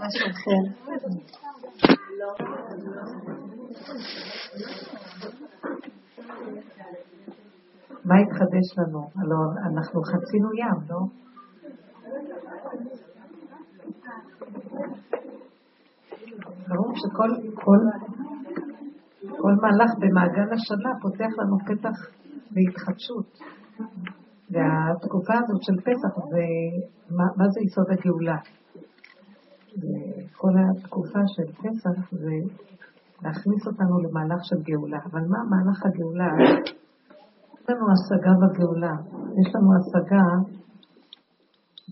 מה שלומכם? מה התחדש לנו? הלוא אנחנו חצינו ים, לא? ברור שכל מהלך במעגל השנה פותח לנו פתח להתחדשות. והתקופה הזאת של פתח זה, מה זה יסוד הגאולה? כל התקופה של פסח זה להכניס אותנו למהלך של גאולה. אבל מה מהלך הגאולה? יש לנו השגה בגאולה. יש לנו השגה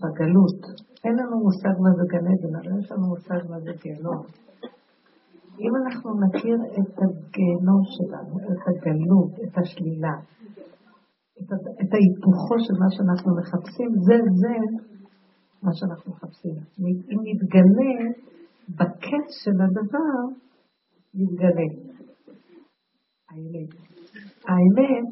בגלות. אין לנו מושג מה זה גן עדן, אבל יש לנו מושג מה זה גיהנום. אם אנחנו נכיר את הגיהנום שלנו, את הגלות, את השלילה, את ההיפוכו של מה שאנחנו מחפשים, זה מה שאנחנו מחפשים. אם נתגלה בקץ של הדבר, נתגלה האמת. האמת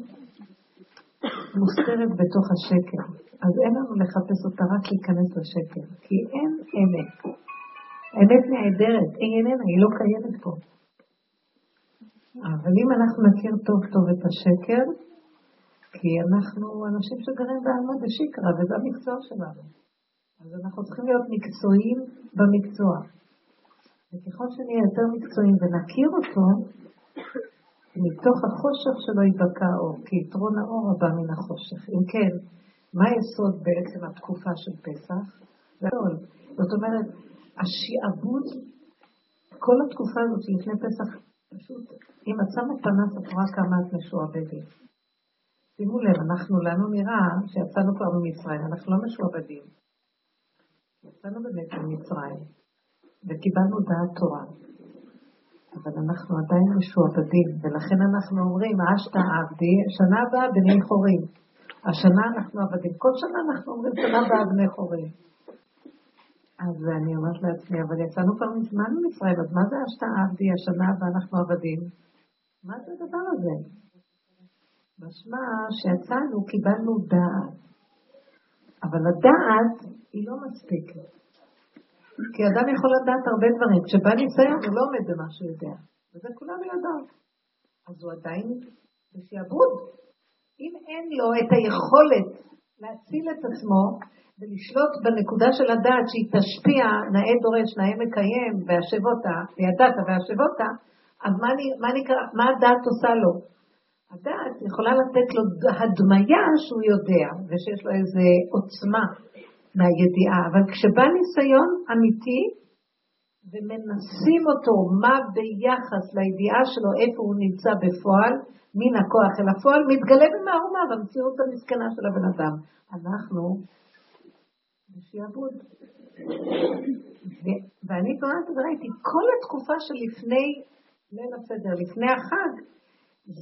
מוסתרת בתוך השקר, אז אין לנו לחפש אותה, רק להיכנס לשקר, כי אין אמת. האמת נעדרת, היא לא קיימת פה. אבל אם אנחנו נכיר טוב טוב את השקר, כי אנחנו אנשים שגרים בעלמא דשיקרא, וזה המקצוע שלנו. אז אנחנו צריכים להיות מקצועיים במקצוע. וככל שנהיה יותר מקצועיים ונכיר אותו, מתוך החושך שלו ייבקע האור, כי יתרון האור הבא מן החושך. אם כן, מה היסוד בעצם התקופה של פסח? זאת אומרת, השיעבוד, כל התקופה הזאת לפני פסח, פשוט, אם את שמה פנס, את רואה כמה את משועבדת. שימו לב, לנו נראה שיצאנו כבר ממצרים, אנחנו לא משועבדים. יצאנו באמת ממצרים, וקיבלנו דעת תורה. אבל אנחנו עדיין משועבדים, ולכן אנחנו אומרים, אשתא עבדי, שנה הבאה בני חורים. השנה אנחנו עבדים. כל שנה אנחנו אומרים, שנה הבאה בני חורים. אז אני אומרת לעצמי, אבל יצאנו כבר מזמן ממצרים, אז מה זה אשתא עבדי, השנה הבאה אנחנו עבדים? מה זה הדבר הזה? משמע שיצאנו, קיבלנו דעת. אבל הדעת היא לא מספיקת. כי אדם יכול לדעת הרבה דברים. כשבא ניסיון הוא לא עומד במה שהוא יודע. וזה כולם יודעות. אז הוא עדיין בשעבוד. אם אין לו את היכולת להציל את עצמו ולשלוט בנקודה של הדעת שהיא תשפיע, נאה דורש, נאה מקיים, והשבותה, וידעת והשבותה, אז מה הדעת עושה לו? הדעת יכולה לתת לו הדמיה שהוא יודע, ושיש לו איזו עוצמה מהידיעה, אבל כשבא ניסיון אמיתי, ומנסים אותו מה ביחס לידיעה שלו, איפה הוא נמצא בפועל, מן הכוח אל הפועל, מתגלה במערומה, במציאות המסכנה של הבן אדם. אנחנו בשיעבוד. ואני תורנת וראיתי, כל התקופה של לפני, לפני החג,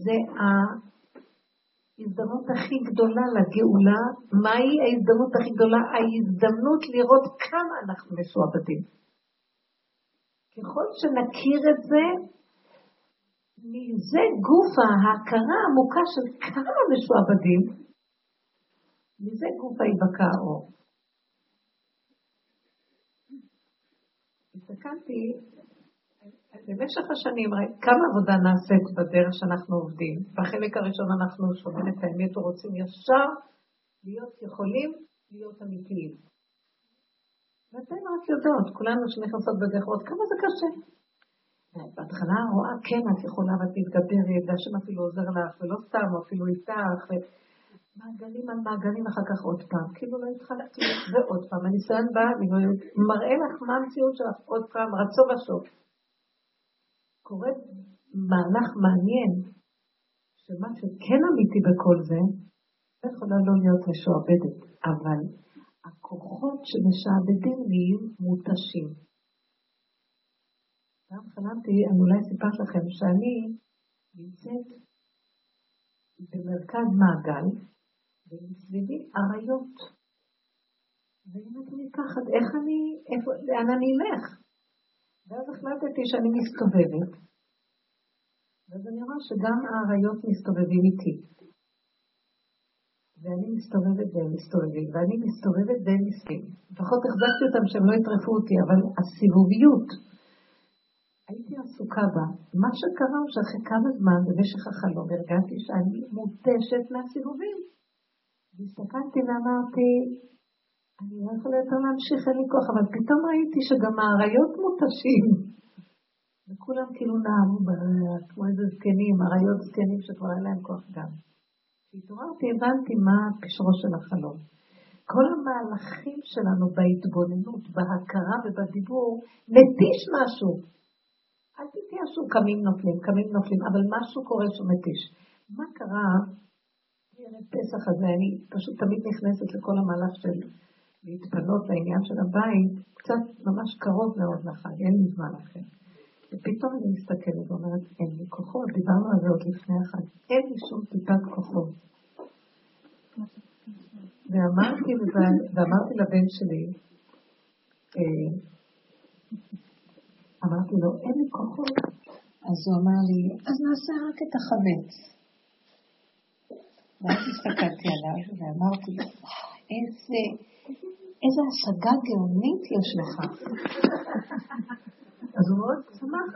זה ההזדמנות הכי גדולה לגאולה. מהי ההזדמנות הכי גדולה? ההזדמנות לראות כמה אנחנו משועבדים. ככל שנכיר את זה, מזה גוף ההכרה העמוקה של כמה משועבדים, מזה גוף ההיבקע האור. הסתכלתי, במשך השנים, כמה עבודה נעשית בדרך שאנחנו עובדים. בחלק הראשון אנחנו שומעים את האמת ורוצים ישר להיות יכולים, להיות אמיתיים. ואתם רק יודעות, כולנו שנכנסות בדרך עוד, כמה זה קשה. בהתחלה רואה, כן, את יכולה ואת תתגבר, ידע שמפילו עוזר לך, ולא סתם, או אפילו איתך, ומעגלים על מעגלים אחר כך עוד פעם, כאילו לא התחלתי, ועוד פעם, הניסיון בא, מראה לך מה המציאות שלך עוד פעם, רצו ושוב. קורה מהלך מעניין, שמה שכן אמיתי בכל זה, זה יכולה לא להיות משועבדת, אבל הכוחות שמשעבדים נהיים מותשים. גם חלמתי, אני אולי סיפרת לכם שאני נמצאת במרכז מעגל, ומסביבי עריות. ואמרתי לי ככה, לאן אני אלך? ואז החלטתי שאני מסתובבת, ואז אני רואה שגם העריות מסתובבים איתי. ואני מסתובבת והם מסתובבים, ואני מסתובבת והם מסתובבים. לפחות החזקתי אותם שהם לא יטרפו אותי, אבל הסיבוביות, הייתי עסוקה בה. מה שקרה הוא שאחרי כמה זמן, במשך החלום, הרגעתי שאני מותשת מהסיבובים. והסתכלתי ואמרתי, אני לא יכולה יותר להמשיך, אין לי כוח, אבל פתאום ראיתי שגם האריות מותשים. וכולם כאילו נעמו כמו איזה זקנים, אריות זקנים שכבר אין להם כוח גם. התעוררתי, הבנתי מה הקשרו של החלום. כל המהלכים שלנו בהתבוננות, בהכרה ובדיבור, מתיש משהו. אל תתיישו, קמים נופלים, אבל משהו קורה שמתיש. מה קרה? פסח הזה, אני פשוט תמיד נכנסת לכל המהלך של להתפנות לעניין של הבית, קצת ממש קרוב מאוד לחג, אין לי זמן אחר. ופתאום אני מסתכלת ואומרת, אין לי כוחות, דיברנו על זה עוד לפני החג, אין לי שום טיפת כוחות. ואמרתי לבן שלי, אמרתי לו, אין לי כוחות. אז הוא אמר לי, אז נעשה רק את החמץ. ואז הסתכלתי עליו ואמרתי, איזה השגה גאונית יש לך. אז הוא מאוד שמח.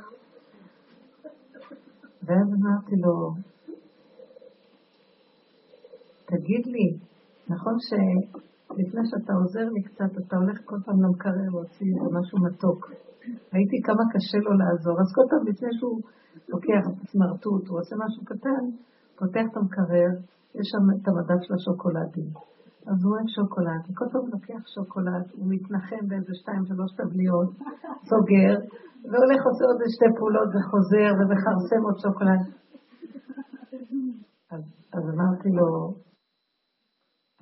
ואז אמרתי לו, תגיד לי, נכון שלפני שאתה עוזר לי קצת, אתה הולך כל פעם למקרר להוציא משהו מתוק. ראיתי כמה קשה לו לעזור, אז כל פעם לפני שהוא לוקח סמרטוט, הוא עושה משהו קטן, פותח את המקרר, יש שם את המדף של השוקולדים. אז הוא אוהב שוקולד, כל פעם לוקח שוקולד, הוא מתנחם באיזה 2-3 טבליות, סוגר, והולך עושה עוד 2 פעולות וחוזר ומחרסם עוד שוקולד. אז אמרתי לו,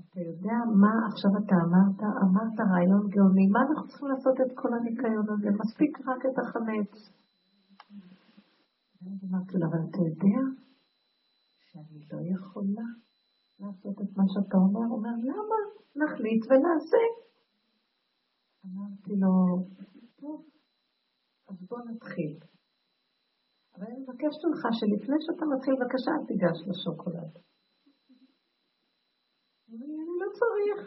אתה יודע מה עכשיו אתה אמרת רעיון גאוני, מה אנחנו צריכים לעשות את כל הניקיון הזה? מספיק רק את החמץ. אז אמרתי לו, אבל אתה יודע שאני לא יכולה לעשות את מה שאתה אומר, הוא אומר, למה? נחליט ונעשה. אמרתי לו, טוב, אז בוא נתחיל. אבל אני מבקשת לך שלפני שאתה מתחיל, בבקשה, אל תיגש לשוקולד. אני לא צריך.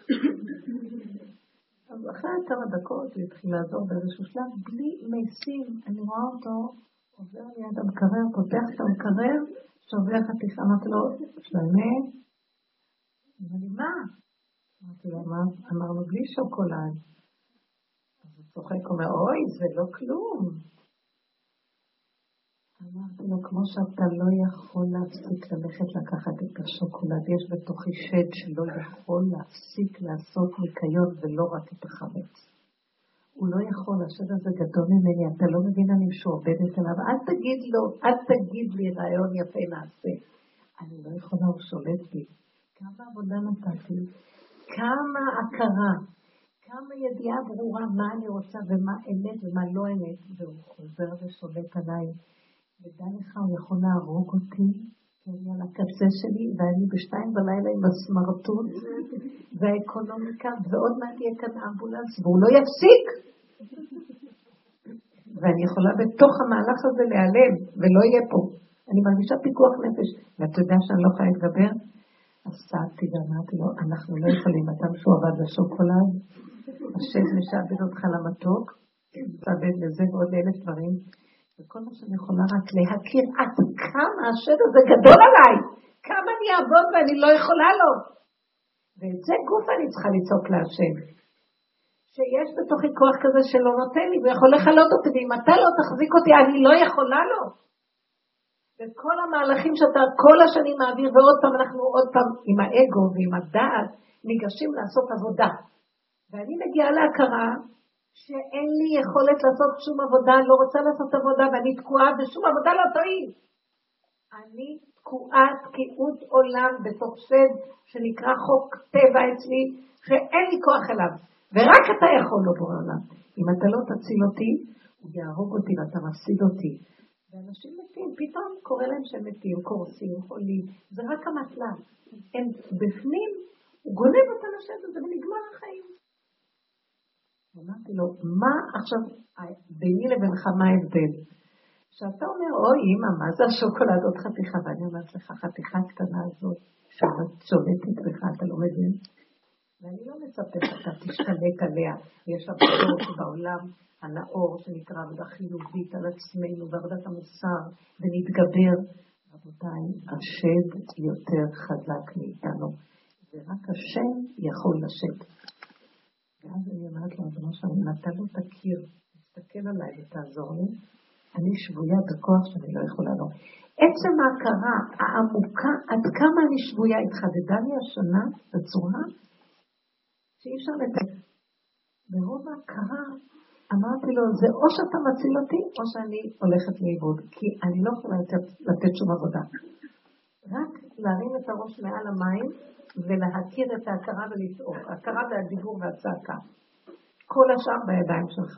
אז אחרי כמה דקות הוא התחיל לעזור באיזשהו שלב, בלי מייסים, אני רואה אותו, עובר ליד המקרר, פותח את המקרר, שובח התיסה, אמרתי לו, שלמת, אבל מה? אמרנו בלי שוקולד. אז הוא צוחק, אומר, אוי, זה לא כלום. אמרתי לו, כמו שאתה לא יכול להפסיק ללכת לקחת את השוקולד, יש בתוכי שד שלא יכול להפסיק לעשות ניקיון ולא רק את החמץ. הוא לא יכול, השד הזה גדול ממני, אתה לא מבין אני שעובדת עליו, אל תגיד לי רעיון יפה נעשה. אני לא יכולה, הוא שולט בי. כמה עבודה נתתי, כמה הכרה, כמה ידיעה ברורה מה אני רוצה ומה אמת ומה לא אמת, והוא חוזר ושולט עליי. ודע לך, הוא יכול להרוג אותי, ואני על הקצה שלי, ואני ב2:00 עם הסמרטוט, והאקונומיקה, ועוד מעט יהיה כאן אמבולנס, והוא לא יפסיק. ואני יכולה בתוך המהלך הזה להיעלם, ולא יהיה פה. אני מרגישה פיקוח נפש, ואתה יודע שאני לא יכולה להתגבר? עשתי ואמרתי לו, אנחנו לא יכולים, אתה משועבד לשוקולד, השד משעבד אותך למתוק, משעבד לזה ועוד 1000 דברים, וכל מה שאני יכולה רק להכיר, עד כמה השד הזה גדול עליי, כמה אני אעבוד ואני לא יכולה לו. ואת זה גוף אני צריכה לצעוק להשם, שיש בתוכי כוח כזה שלא נותן לי, ויכול לחלות אותי, ואם אתה לא תחזיק אותי, אני לא יכולה לו. וכל המהלכים שאתה כל השנים מעביר, ועוד פעם אנחנו עם האגו ועם הדעת ניגשים לעשות עבודה. ואני מגיעה להכרה שאין לי יכולת לעשות שום עבודה, לא רוצה לעשות עבודה, ואני תקועה בשום עבודה לא תועיל. אני תקועה תקיעות עולם בתוך שד שנקרא חוק טבע אצלי, שאין לי כוח אליו, ורק אתה יכול לו בורא עולם. אם אתה לא תציל אותי, הוא יהרוג אותי ואתה מפסיד אותי. ואנשים מתים, פתאום קורא להם שהם מתים, קורסים, חולים, זה רק המטלה. הם בפנים, הוא גונב אותה לשד הזה ונגמר החיים. אמרתי לו, מה עכשיו, ביני לבינך מה ההבדל? כשאתה אומר, אוי אמא, מה זה השוקולד עוד חתיכה? ואני אומרת לך, חתיכה קטנה הזאת, שבת שולטת בך, אתה לא מבין? ואני לא מצפה שאתה תשתלט עליה. יש עבודות בעולם על האור שנקרא עבודה חילובית על עצמנו, ועבודת המוסר, ונתגבר. רבותיי, השד יותר חזק מאיתנו, ורק השם יכול לשד. ואז אני אומרת לו, אדוני שאני נתן לו תכיר, תסתכל עליי ותעזור לי, אני שבויה בכוח שאני לא יכולה לו. עצם ההכרה העמוקה, עד כמה אני שבויה, התחדדה לי השנה בצורה שאי אפשר לתת. ברוב ההכרה אמרתי לו, זה או שאתה מציל אותי, או שאני הולכת לאיבוד, כי אני לא יכולה לתת שום עבודה. רק להרים את הראש מעל המים, ולהכיר את ההכרה ולצעוק. ההכרה והדיבור והצעקה. כל השאר בידיים שלך.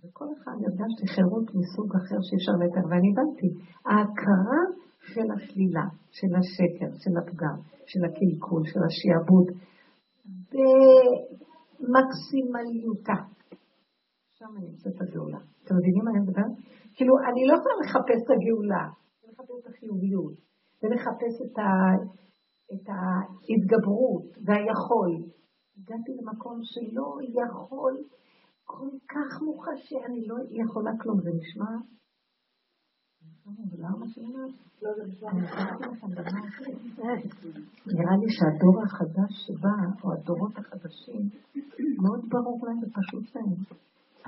וכל אחד הרגשתי חירות מסוג אחר שאי אפשר לתאר, ואני הבנתי. ההכרה של השלילה, של השקר, של הפגם, של הקלקול, של השיעבוד, במקסימליותה. שם אני נמצאת הגאולה. אתם מבינים מה אני מדבר? כאילו, אני לא יכולה לחפש את הגאולה, ולחפש את החיוביות, ולחפש את ההתגברות והיכול. הגעתי למקום שלא יכול, כל כך מוחשי, אני לא יכולה כלום. זה נשמע? למה שאומרת? לא, זה נשמע. נראה לי שהדור החדש שבא, או הדורות החדשים, מאוד ברור להם ופשוט להם.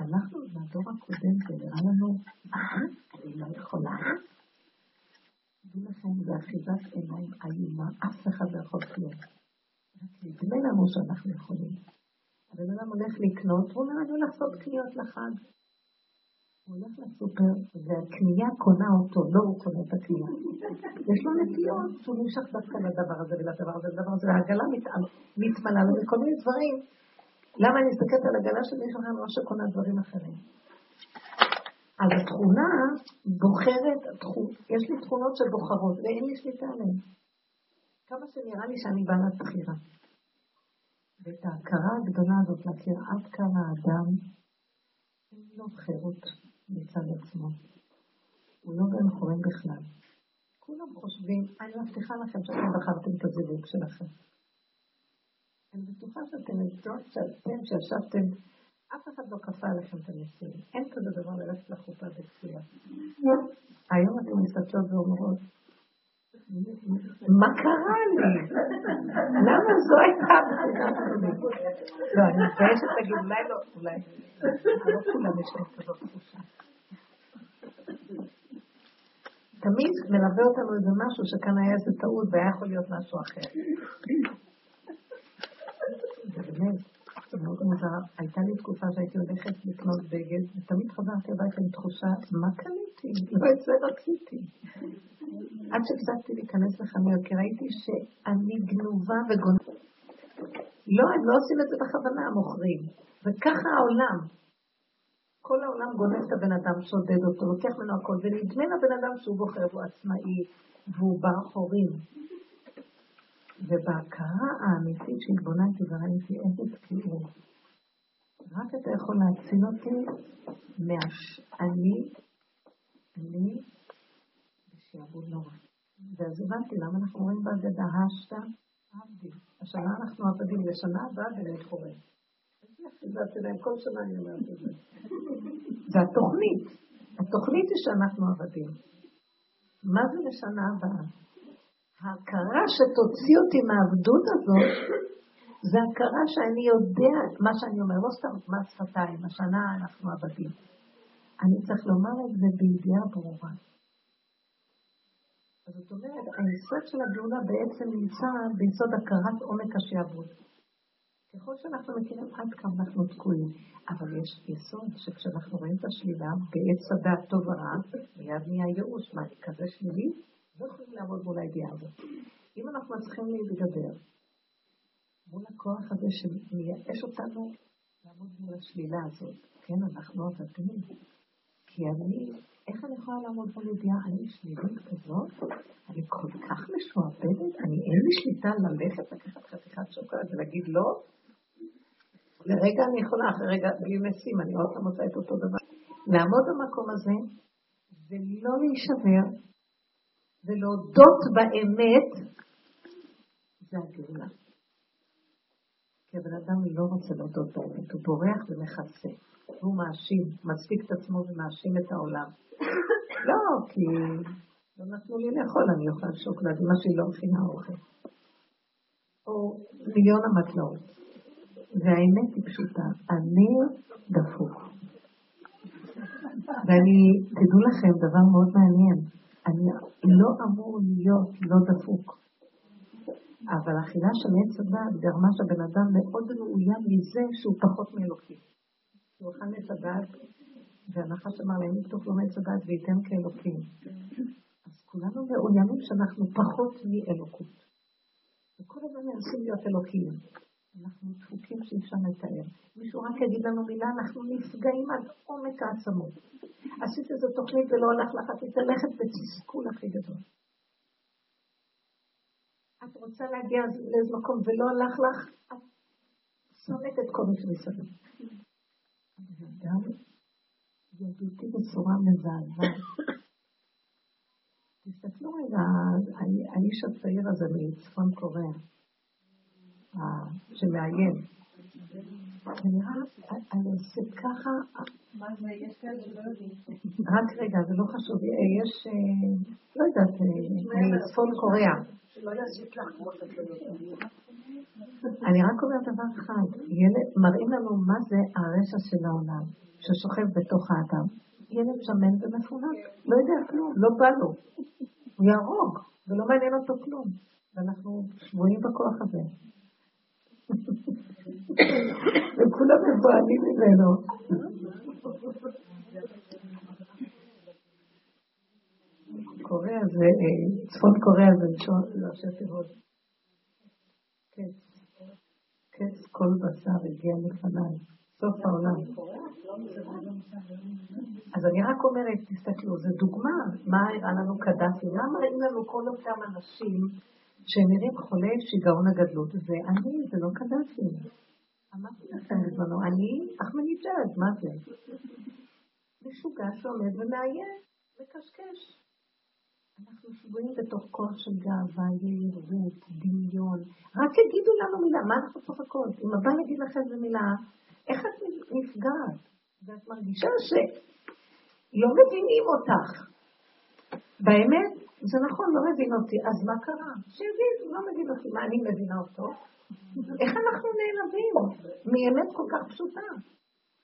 אנחנו מהדור הקודם, זה נראה לנו, אני לא יכולה. ולכן זה אחיזת עיניים איומה, אף אחד לא יכול כלום. נדמה לנו שאנחנו יכולים. אבל אם הוא הולך לקנות, הוא אומר, אני הולך לעשות קניות לחג. הוא הולך לסופר, והקנייה קונה אותו, לא הוא קונה את הקנייה. יש לו נטיות, הוא נמשך דווקא לדבר הזה ולדבר הזה ולדבר הזה, והעגלה מתמלאה לו מכל מיני דברים. למה אני מסתכלת על העגלה של מישהו אחר, לא שקונה דברים אחרים? אז התכונה בוחרת, יש לי תכונות שבוחרות, ואין לי שליטה עליהן. כמה שנראה לי שאני בעלת בחירה. ואת ההכרה הגדולה הזאת להכיר עד כאן האדם, אין לו חירות מצד עצמו. הוא לא בן חורם בכלל. כולם חושבים, אני מבטיחה לכם שאתם בחרתם את הזיווג שלכם. אני בטוחה שאתם נדעות שישבתם, אף אחד לא קפה עליכם את הניסים. אין כזה דבר ללכת לחופה בקפילה. היום אתם מסתכלות ואומרות, מה קרה לי? למה זו הייתה? לא, אני חושבת שתגיד, אולי לא, אולי. לא כולם יש להם כזאת תחושה. תמיד מלווה אותנו איזה משהו שכאן היה איזה טעות והיה יכול להיות משהו אחר. באמת, זה מאוד מוזר. הייתה לי תקופה שהייתי הולכת לקנות בגד, ותמיד חזרתי הביתה עם תחושה, מה קניתי? לא את זה רציתי. עד שפסקתי להיכנס לחנויות, כי ראיתי שאני גנובה וגונבה. לא, הם לא עושים את זה בכוונה, המוכרים. וככה העולם, כל העולם גונב את הבן אדם, שודד אותו, לוקח ממנו הכל, ונדמה לבן אדם שהוא בוחר, והוא עצמאי, והוא בר חורים. ובהכרה האמיתית שהתבוננתי וראיתי איזה תקיעות. רק אתה יכול להציל אותי אני שעבוד נורא. ואז הבנתי למה אנחנו רואים בהגדה השתה עבדים. השנה אנחנו עבדים לשנה הבאה בנית חורם. ואתי להם כל שנה אני אומרת את זה. זה התוכנית. התוכנית היא שאנחנו עבדים. מה זה לשנה הבאה? ההכרה שתוציא אותי מהעבדות הזאת, זה הכרה שאני יודע מה שאני אומר, לא סתם מה שפתיים, השנה אנחנו עבדים. אני צריך לומר את זה בידיעה ברורה. אז זאת אומרת, היסוד של הגאולה בעצם נמצא ביסוד הכרת עומק השעבוד. ככל שאנחנו מכירים עד כמה אנחנו תקועים, אבל יש יסוד שכשאנחנו רואים את השלילה, בעת שדה טוב ורע, מיד מהייאוש, מה אני כזה שלילי? לא יכולים לעבוד מול הידיעה הזאת. אם אנחנו צריכים להתגבר מול הכוח הזה שמייאש אותנו לעבוד מול השלילה הזאת, כן, אנחנו עבדים, כי איך אני יכולה לעמוד בלדיעה? אני שלילית כזאת, אני כל כך משועבדת, אין לי שליטה ללכת לקחת חתיכת שוקולד ולהגיד לא. לרגע אני יכולה, אחרי רגע בלי משים, אני עוד פעם עושה את אותו דבר. לעמוד במקום הזה, ולא להישבר, ולהודות באמת, זה הגאולה. כי הבן אדם לא רוצה להודות באמת, הוא בורח ומחסה, והוא מאשים, מספיק את עצמו ומאשים את העולם. לא, כי לא נתנו לי לאכול, אני אוכל שוקולד, מה שהיא לא מכינה אוכל. או מיליון המטלות. והאמת היא פשוטה, אני דפוק. ואני, תדעו לכם, דבר מאוד מעניין, אני לא אמור להיות לא דפוק. אבל האכילה של עץ הדעת גרמה שהבן אדם מאוד מאוים מזה שהוא פחות מאלוקים. הוא אכל עץ הדעת, והנחש אמר להם, אם תאכלו מעץ הדעת וייתן כאלוקים. אז כולנו מאוימים שאנחנו פחות מאלוקות. וכל הזמן ננסים להיות אלוקים. אנחנו דפוקים שאי אפשר לתאר. מישהו רק יגיד לנו מילה, אנחנו נפגעים עד עומק העצמות. עשית איזו תוכנית ולא הולך לך, תתלכת ותסכול הכי גדול. את רוצה להגיע לאיזה מקום ולא הלך לך, את שונאת את כל מי שמסביב. אדם ידידי בצורה מזעזעת. תסתכלו על האיש הצעיר הזה מצפון קוריאה, שמאיים. אני עושה ככה, מה זה, יש כאלה שלא יודעים. רק רגע, זה לא חשוב, יש, לא יודעת, מצפון קוריאה. אני רק אומר דבר אחד, מראים לנו מה זה הרשע של העולם, ששוכב בתוך האדם. ילד שמן ומפונק, לא יודע כלום, לא בא לו. הוא ירוג, ולא מעניין אותו כלום. ואנחנו שבועים בכוח הזה. וכולם מבועלים ממנו. קוריאה זה, צפון קוריאה זה ראשי תיבות. קץ, קץ כל בשר הגיע לפניי, סוף העולם. אז אני רק אומרת, תסתכלו, זה דוגמה, מה הראה לנו קדאפי, למה ראינו לנו כל אותם אנשים שנראים חולי שיגעון הגדלות, ואני, זה לא קדאפי. אמרתי לכם בזמנו, אני אחמדינג'אד, מה זה? משוגע שעומד ומאיים, מקשקש. אנחנו שבועים בתוך כוח של גאווה, יהירות, דמיון. רק תגידו לנו מילה, מה אנחנו צוחקות? אם הבא נגיד לכם זה מילה, איך את נפגעת? ואת מרגישה שלא מבינים אותך. באמת, זה נכון, לא מבין אותי, אז מה קרה? שיגיד, לא מבין אותי, מה אני מבינה אותו? איך אנחנו נעלבים? מאמת כל כך פשוטה.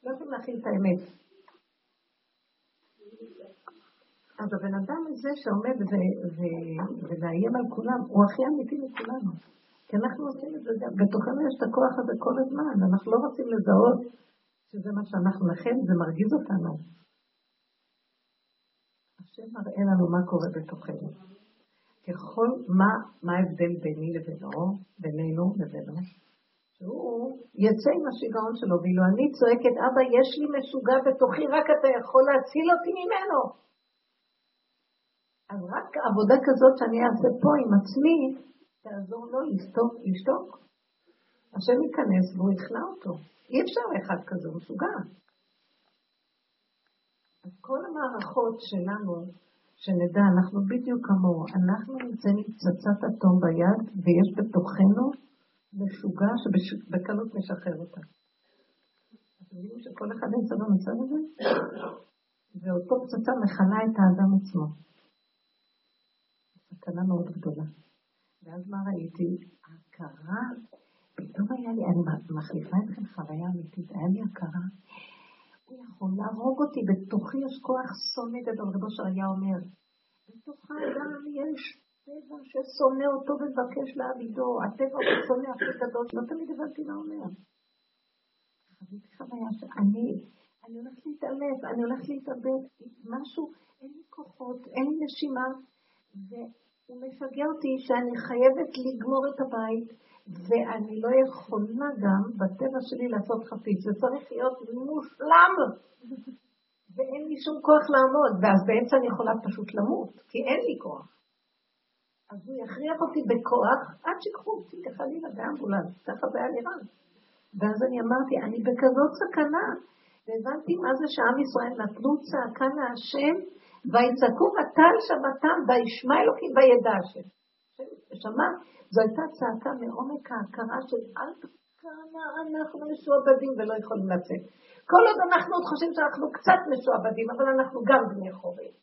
לא יכולים להכין את האמת. אז הבן אדם הזה שעומד ולאיים על כולם, הוא הכי אמיתי מכולנו. כי אנחנו עושים את זה, בתוכנו יש את הכוח הזה כל הזמן, אנחנו לא רוצים לזהות שזה מה שאנחנו לכם, זה מרגיז אותנו. השם מראה לנו מה קורה בתוכנו. ככל מה ההבדל ביני לבינו, בינינו לבינו, שהוא יצא עם השיגעון שלו, ואילו אני צועקת, אבא יש לי משוגע בתוכי, רק אתה יכול להציל אותי ממנו. אז רק עבודה כזאת שאני אעשה פה עם עצמי, תעזור לו לשתוק. השם ייכנס והוא יכנע אותו. אי אפשר אחד כזה משוגע. אז כל המערכות שלנו, שנדע, אנחנו בדיוק כמוהו, אנחנו נמצאים עם פצצת אטום ביד, ויש בתוכנו משוגע שבקלות נשחרר אותה. אתם יודעים שכל אחד נמצא במצב הזה? ואותו פצצה מכלה את האדם עצמו. קנה מאוד גדולה. ואז מה ראיתי? הכרה, פתאום היה לי, אני מחליפה אתכם חוויה אמיתית, היה לי הכרה, הוא יכול להרוג אותי, בתוכי יש כוח שונא גדול, רבו שהיה אומר, בתוך האדם יש טבע ששונא אותו ומבקש להעמידו, הטבע ששונא הכי גדול, לא תמיד הבנתי מה אומר. חוויתי חוויה שאני הולכת להתעלף, אני הולכת להתאבד, משהו, אין לי כוחות, אין לי נשימה, והוא מפגע אותי שאני חייבת לגמור את הבית ואני לא יכולה גם בטבע שלי לעשות חפיץ, זה צריך להיות מושלם ואין לי שום כוח לעמוד, ואז באמצע אני יכולה פשוט למות כי אין לי כוח, אז הוא יכריח אותי בכוח עד שיקחו אותי חלילה באמבולנס, ככה זה היה נראה. ואז אני אמרתי, אני בכזאת סכנה, והבנתי מה זה שעם ישראל נתנו צעקה להשם ויצעקו ותעל שבתם וישמע אלוקים וידע השם. שמע, זו הייתה צעקה מעומק ההכרה של עד כמה אנחנו משועבדים ולא יכולים לצאת. כל עוד אנחנו עוד חושבים שאנחנו קצת משועבדים, אבל אנחנו גם בני חורים.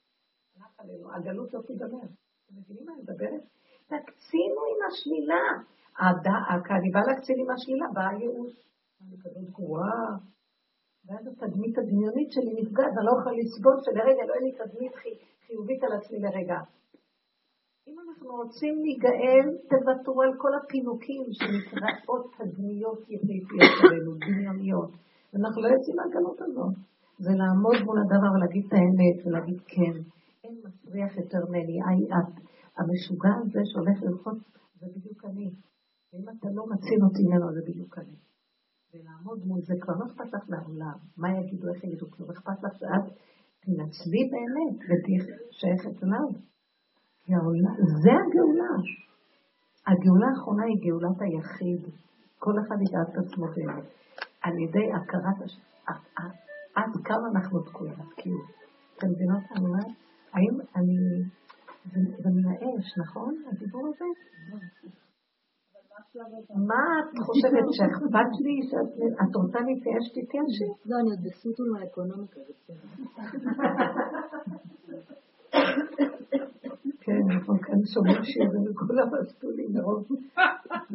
הגלות לא תיגמר. אתם מבינים מה אני מדברת? תקצינו עם השלילה. אני באה להקצין עם השלילה, באה הייאוש. אני כזאת גרועה. ואז התדמית הדמיונית שלי נפגעת, אני לא יכולה לסגור שלרגע לא אין לי תדמית חיובית על עצמי לרגע. אם אנחנו רוצים להיגאל, תוותרו על כל הפינוקים שנקראות תדמיות יפהפיות שלנו, דמיוניות. אנחנו לא יוצאים מהגלות הזאת. זה לעמוד מול הדבר ולהגיד את האמת ולהגיד כן. אין מסריח יותר מני, אי את. המשוגע הזה שהולך ללחוץ, זה בדיוק אני. ואם אתה לא מציל אותי ממנו, זה בדיוק אני. ולעמוד מול זה כבר לא אכפת לך לעולם. מה יגידו איך יגידו? כבר לא אכפת לך שאת תנצלי באמת ותשייכת אליו. זה הגאולה. הגאולה האחרונה היא גאולת היחיד. כל אחד יגאל את עצמו באמת. על ידי הכרת עד כמה אנחנו תקועים. כאילו, אתם מבינות מה? האם אני... זה מנעש, נכון? הדיבור הזה? מה את חושבת שאכפת לי? את רוצה להתייאש תתייאשי? לא, אני עוד בסוט אולי אקונומיקה. כן, נכון, כאן שומעים שזה מכל המסלולים.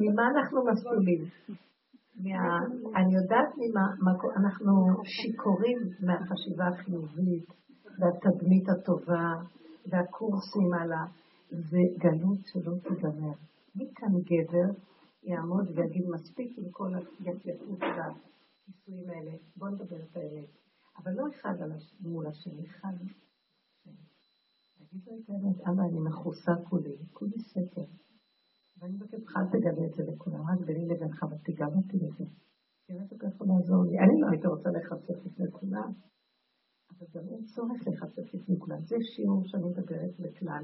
ממה אנחנו מסלולים? אני יודעת ממה, אנחנו שיקורים מהחשיבה החיובית, והתדמית הטובה, והקורסים עלה, זה גלות שלא תגמר. מי כאן גבר יעמוד ויגיד מספיק עם כל היפייפות והכיסויים האלה? בואו נדבר את האמת. אבל לא אחד מול השני, אחד מול השני. להגיד לו את האמת, אבא, אני מחוסה כולי ספר. ואני מבקשך, אל תגלה את זה לכולם, רק בלי לבנך, אבל תגלה אותי לזה. תראה את זה ככה לעזור לי. אני לא הייתי רוצה לחפש לפני כולם. אבל גם אין צורך לחפש לפני כולם. זה שיעור שאני מדברת לכלל.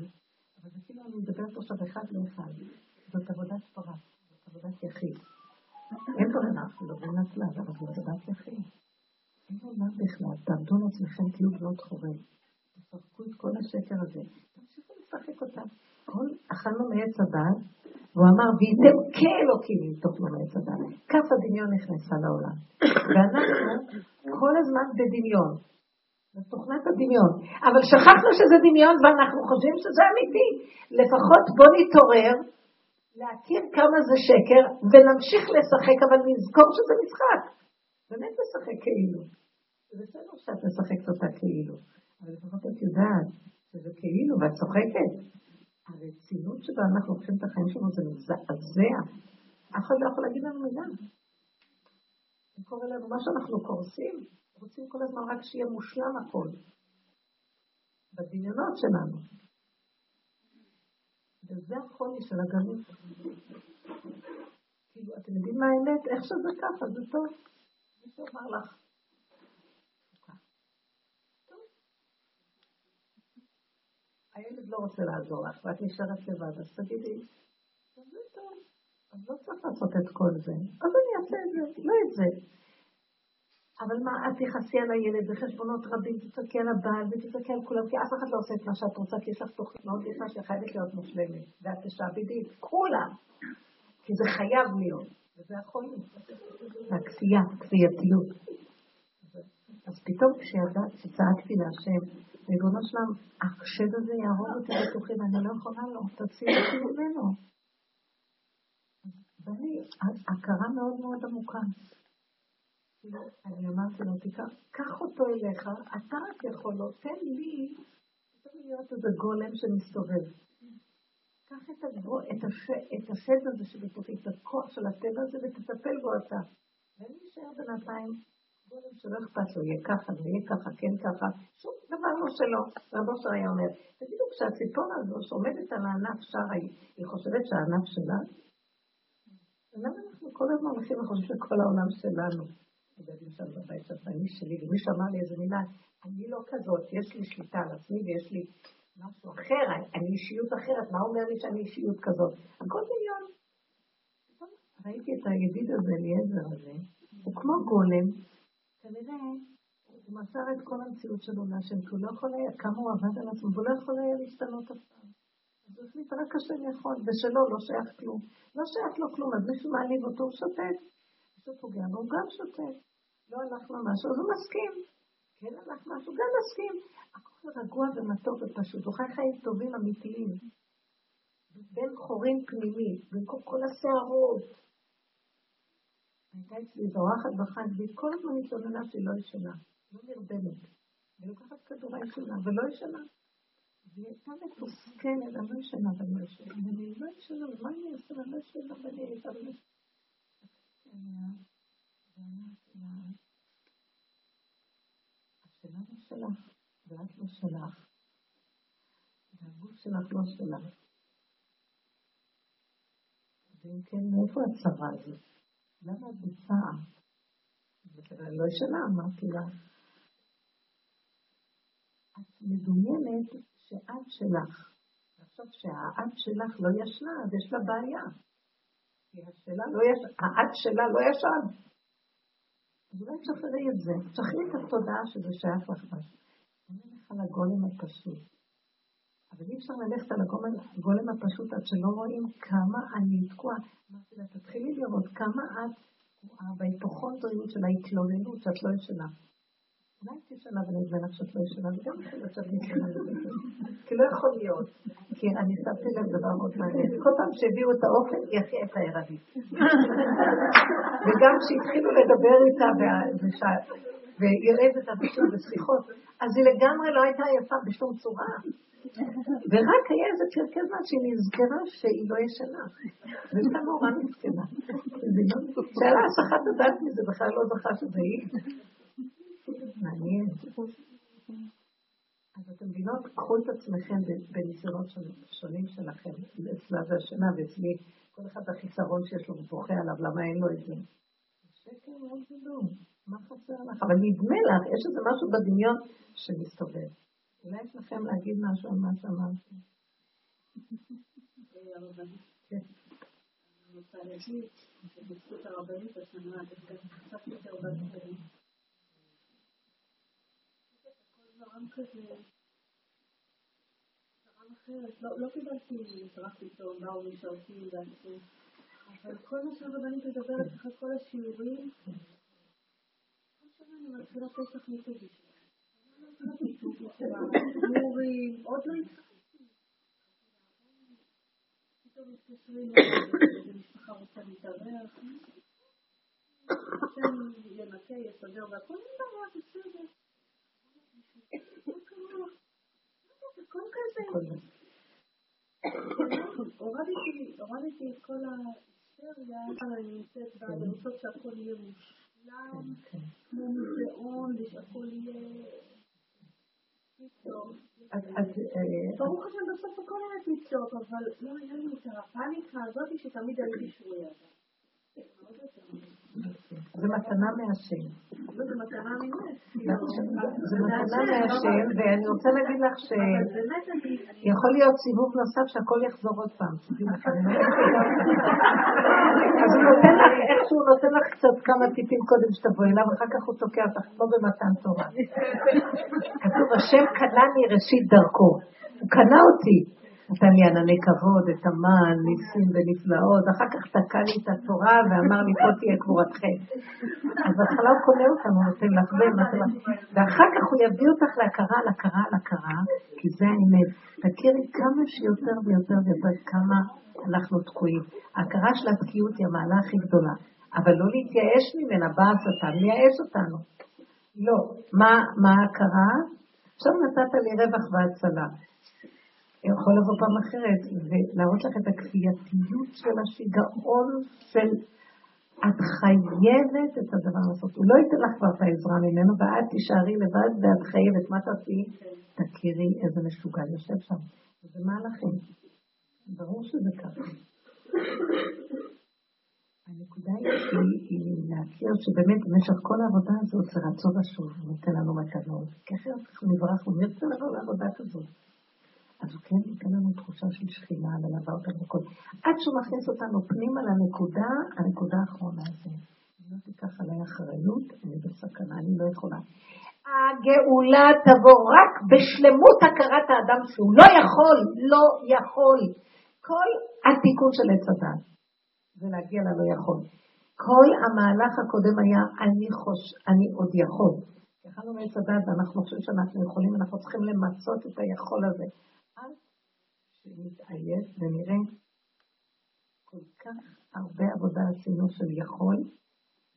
אבל זה כאילו אני מדברת עכשיו אחד לאחד. זאת עבודת פרה, זאת עבודת יחיד. אין פה אנחנו, לא בואו נצלב, אבל זאת עבודת יחיד. אין עולם בכלל, תעמדו לעצמכם כאילו בנות חורים. תפרקו את כל השקר הזה. תמשיכו לשחק אותם. כל אכלנו מעץ הדעת, והוא אמר, ואיתם כאלוקים תאכלו מעץ הדעת. כף הדמיון נכנסה לעולם. ואנחנו כל הזמן בדמיון. זה תוכנת הדמיון. אבל שכחנו שזה דמיון ואנחנו חושבים שזה אמיתי. לפחות בוא נתעורר, להכיר כמה זה שקר, ולהמשיך לשחק, אבל נזכור שזה משחק. באמת לשחק כאילו. זה בסדר שאת משחקת אותה כאילו. אבל לפחות את יודעת שזה כאילו, ואת צוחקת. הרצינות שבה אנחנו הולכים את החיים שלנו זה מזעזע. אף אחד לא יכול להגיד לנו מילה. זה קורה לנו מה שאנחנו קורסים. רוצים כל הזמן רק שיהיה מושלם הכל. בדמיונות שלנו. וזה החולי של הגלות. כאילו, אתם יודעים מה האמת? איך שזה ככה, זה טוב. מי שאומר לך. הילד לא רוצה לעזור לך, ואת נשארת לבד, אז תגידי. זה טוב. אז לא צריך לעשות את כל זה. אז אני אעשה את זה, לא את זה. אבל מה, את תיחסי על הילד, זה חשבונות רבים, תצעקי על הבעל ותצעקי על כולם, כי אף אחד לא עושה את מה שאת רוצה, כי יש לך תוכנית מאוד יפה שחייבת להיות מושלמת, ואת תשעבדי את כולם, כי זה חייב להיות, וזה החולים. הכסייה, כסייתיות. אז פתאום כשצעקתי להשם, ריבונו שלם, הקשד הזה יערוב אותי בטוחים, אני לא יכולה לו, תציעי אותי ממנו. ואני, הכרה מאוד מאוד עמוקה. אני אמרתי לו, תיקח אותו אליך, אתה רק יכול לו, תן לי, תן לי להיות איזה גולם שמסתובב. קח את השד הזה שבתוכי, את הכוח של הטבע הזה ותטפל בו אתה. ואני אשאר בינתיים, גולם שלא אכפת לו, יהיה ככה, יהיה ככה, כן ככה, שום דבר לא שלו. רבו שר היה אומר, תגידו, כשהציפור הזו שעומדת על הענף שרה, היא חושבת שהענף שלה, למה אנחנו כל הזמן הולכים לחושב שכל העולם שלנו? ילדים שם בבית שאני שלי, ומי שאמר לי איזה מילה, אני לא כזאת, יש לי שליטה על עצמי ויש לי משהו אחר, אני אישיות אחרת, מה אומר לי שאני אישיות כזאת? הכל מיליון. ראיתי את הידיד הזה, ליעזר הזה, הוא כמו גולם, כנראה, הוא מסר את כל המציאות שלו להשם, כי הוא לא יכול היה, כמה הוא עבד על עצמו, והוא לא יכול היה להשתנות אף פעם. אז הוא החליט רק השם יכול, ושלו לא שייך כלום. לא שייך לו כלום, אז מישהו מעליב אותו, הוא שותק. הוא פוגע, והוא גם שותק. לא הלך לו משהו, אז הוא מסכים. כן הלך משהו, גם מסכים. הכל רגוע ומתוק ופשוט, הוא חי חיים טובים אמיתיים. בין חורים פנימי, במקום כל השערות. הייתה אצלי זורחת בחג, והיא כל הזמן התלוננה שהיא לא ישנה, לא נרדמת. היא לוקחת כדורי ישנה, ולא ישנה. והיא הייתה מתוסכלת, אני לא ישנה, אבל לא ישנה. אני לא ישנה, ומה אני ישנה, אני לא ישנה, ואני הייתה במשנה. השנה לא שלך, ואת לא שלך. והגוף שלך לא שלך. ואם כן, איפה הצרה הזאת? למה את בצעה? אני לא ישנה, אמרתי לה. את מדומיינת שאת שלך. עכשיו שהאת שלך לא ישנה, אז יש לה בעיה. כי האת שלה לא ישן. אז אולי תשחררי את זה. תשחררי את התודעה שזה שייך לך משהו. אני הולך על הגולם הפשוט. אבל אי אפשר ללכת על הגולם הפשוט עד שלא רואים כמה אני תקועה. אמרתי לה, תתחילי לראות כמה את תקועה בהיפוכונדריות של ההתלוננות שאת לא ישנה. אולי תשנה ונדמה לך שאת לא ישנה, וגם שאת נשנה לזה. כי לא יכול להיות. כי אני שמתי לב דבר מאוד מעניין. כל פעם שהביאו את האופן, היא הכי הייתה ערבית. וגם כשהתחילו לדבר איתה והיא רבת אבישו בשיחות, אז היא לגמרי לא הייתה יפה בשום צורה. ורק היה איזה פרקזמה שהיא נזכרה שהיא לא ישנה. ושתה מורה נזכרה. שאלה השחת הדעת מזה, בכלל לא זכה שזה היא. מעניין. אז אתם מבינות, קחו את עצמכם בניסיונות שונים שלכם. אצלה זה השנה ואצלי, כל אחד החיסרון שיש לו ובוכה עליו, למה אין לו את זה? שקר מאוד גדול. מה חסר לך? אבל נדמה לך, יש איזה משהו בדמיון שמסתובב. אולי יש לכם להגיד משהו על מה שאמרתי. אני רוצה להגיד שבזכות הרבנית השנה, אתם קצת יותר בזכות. כל זרם כזה, זרם אחרת, לא קיבלתי מזרח פתאום, באו משרתים ועשו, אבל כל מה שהרבנית מדברת לך כל השיעורים, כל שנה אני מתחילה פסח מיטובי שלך. מורים, עוד לא התחלתי. פתאום מתקשרים, משפחה רוצה להתארח. שם ינקה, יסדר והכל נדבר, בסדר. הכל כזה. הורדתי את כל ההיסטריה, אני נמצאת בה, אני רוצה שהכל יהיה מושלם, כמו מוזיאון, ושהכל יהיה... אז ברוך השם בסוף הכל היה תמצוק, אבל לא היה לנו את הפניקה הזאת שתמיד הייתי שרויה. זה מתנה מהשם. זה מתנה ממש. זה מתנה מהשם, ואני רוצה להגיד לך שיכול להיות סיבוב נוסף שהכל יחזור עוד פעם. אז הוא נותן לך איכשהו, הוא נותן לך קצת כמה טיפים קודם שתבוא אליו, ואחר כך הוא תוקע אותך, לא במתן תורה. כתוב, השם קנה לי ראשית דרכו. הוא קנה אותי. נתן לי ענני כבוד, את המן, ניסים ונפלאות, אחר כך תקע לי את התורה ואמר לי, פה תהיה קבורתכם. אז בהתחלה הוא קונה אותנו, נותן לך ומתן. ואחר כך הוא יביא אותך להכרה, להכרה, להכרה, כי זה האמת. תכירי כמה שיותר ויותר ויותר כמה אנחנו תקועים. ההכרה של התקיעות היא המעלה הכי גדולה, אבל לא להתייאש ממנה, באה סתם, מייאש אותנו. לא. מה ההכרה? עכשיו נתת לי רווח והצלה. יכול לבוא פעם אחרת ולהראות לך את הכפייתיות של השיגעון של את חייבת את הדבר לעשות. הוא לא ייתן לך כבר את העזרה ממנו ואת תישארי לבד ואת חייבת. מה תעשי? תכירי איזה משוגע יושב שם. זה מה לכם? ברור שזה ככה. הנקודה היא להכיר שבאמת במשך כל העבודה הזאת זה רצו ושוב, נותן לנו מתנות. ככה אנחנו נברח ומרצה לנו לעבודה כזאת. אז הוא כן ניתן לנו תחושה של שכינה ולעבר את המקום. עד שהוא מכניס אותנו פנימה לנקודה האחרונה הזו. אני לא תיקח עליי אחריות, אני בסכנה, אני לא יכולה. הגאולה תבוא רק בשלמות הכרת האדם שהוא לא יכול. כל התיקון של הצדד זה להגיע ללא יכול. כל המהלך הקודם היה אני עוד יכול. יכלנו מהצדד ואנחנו חושבים שאנחנו יכולים, אנחנו צריכים למצות את היכול הזה. אז שנתעייף ונראה כל כך הרבה עבודה עשינו של יכול,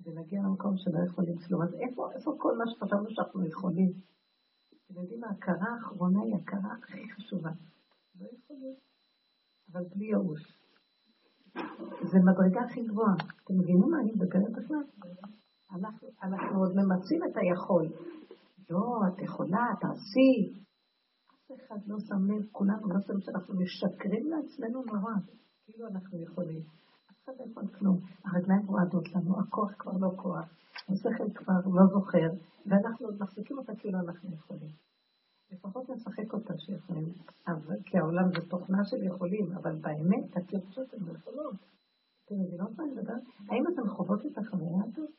ולהגיע למקום שלא יכולים שלו. אז איפה כל מה שפתרנו שאנחנו יכולים? אתם יודעים, ההכרה האחרונה היא ההכרה הכי חשובה. לא יכולים, אבל בלי יאוש. זה מדרגה הכי גבוהה. אתם מבינים מה אני בגלל בכלל? אנחנו עוד ממצים את היכול. לא, את יכולה, תעשי. אף אחד לא שם לב, כולנו לא שם שאנחנו משקרים לעצמנו נורא. כאילו אנחנו יכולים. זה כבר כלום, הרגליים רועדות לנו, הכוח כבר לא כוח, השכל כבר לא זוכר, ואנחנו עוד מחזיקים אותה כאילו אנחנו יכולים. לפחות נשחק אותה שיכולים, כי העולם זה תוכנה של יכולים, אבל באמת, התרצות הן יכולות. אתם מבינות מה אני מדבר? האם אתם חוות את החוויה הזאת?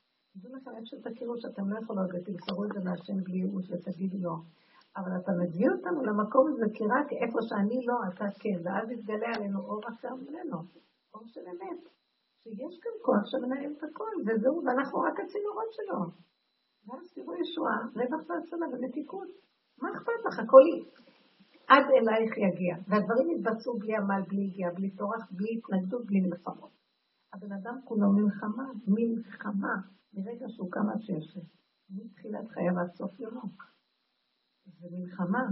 זה לכם איך שתכירו שאתם לא יכולות, ותמסרו את זה להשם בלי ייעוץ ותגידו לא. אבל אתה מביא אותנו למקום הזה, כי רק איפה שאני לא, אתה כן, ואז יתגלה עלינו אור עכשיו ולנו, אור של אמת. יש כאן כוח שמנהל את הכל, וזהו, ואנחנו רק הצינורות שלו. ואז תראו ישועה, רווח והצלה ולתיקון. מה אכפת לך? הכל עד אלייך יגיע. והדברים יתבצעו בלי עמל, בלי הגיעה, בלי תורח, בלי התנגדות, בלי מלחמות. הבן אדם כולו מלחמה, מרגע שהוא קם עד שישב. מתחילת חייו עד סוף יומו. זה מלחמה.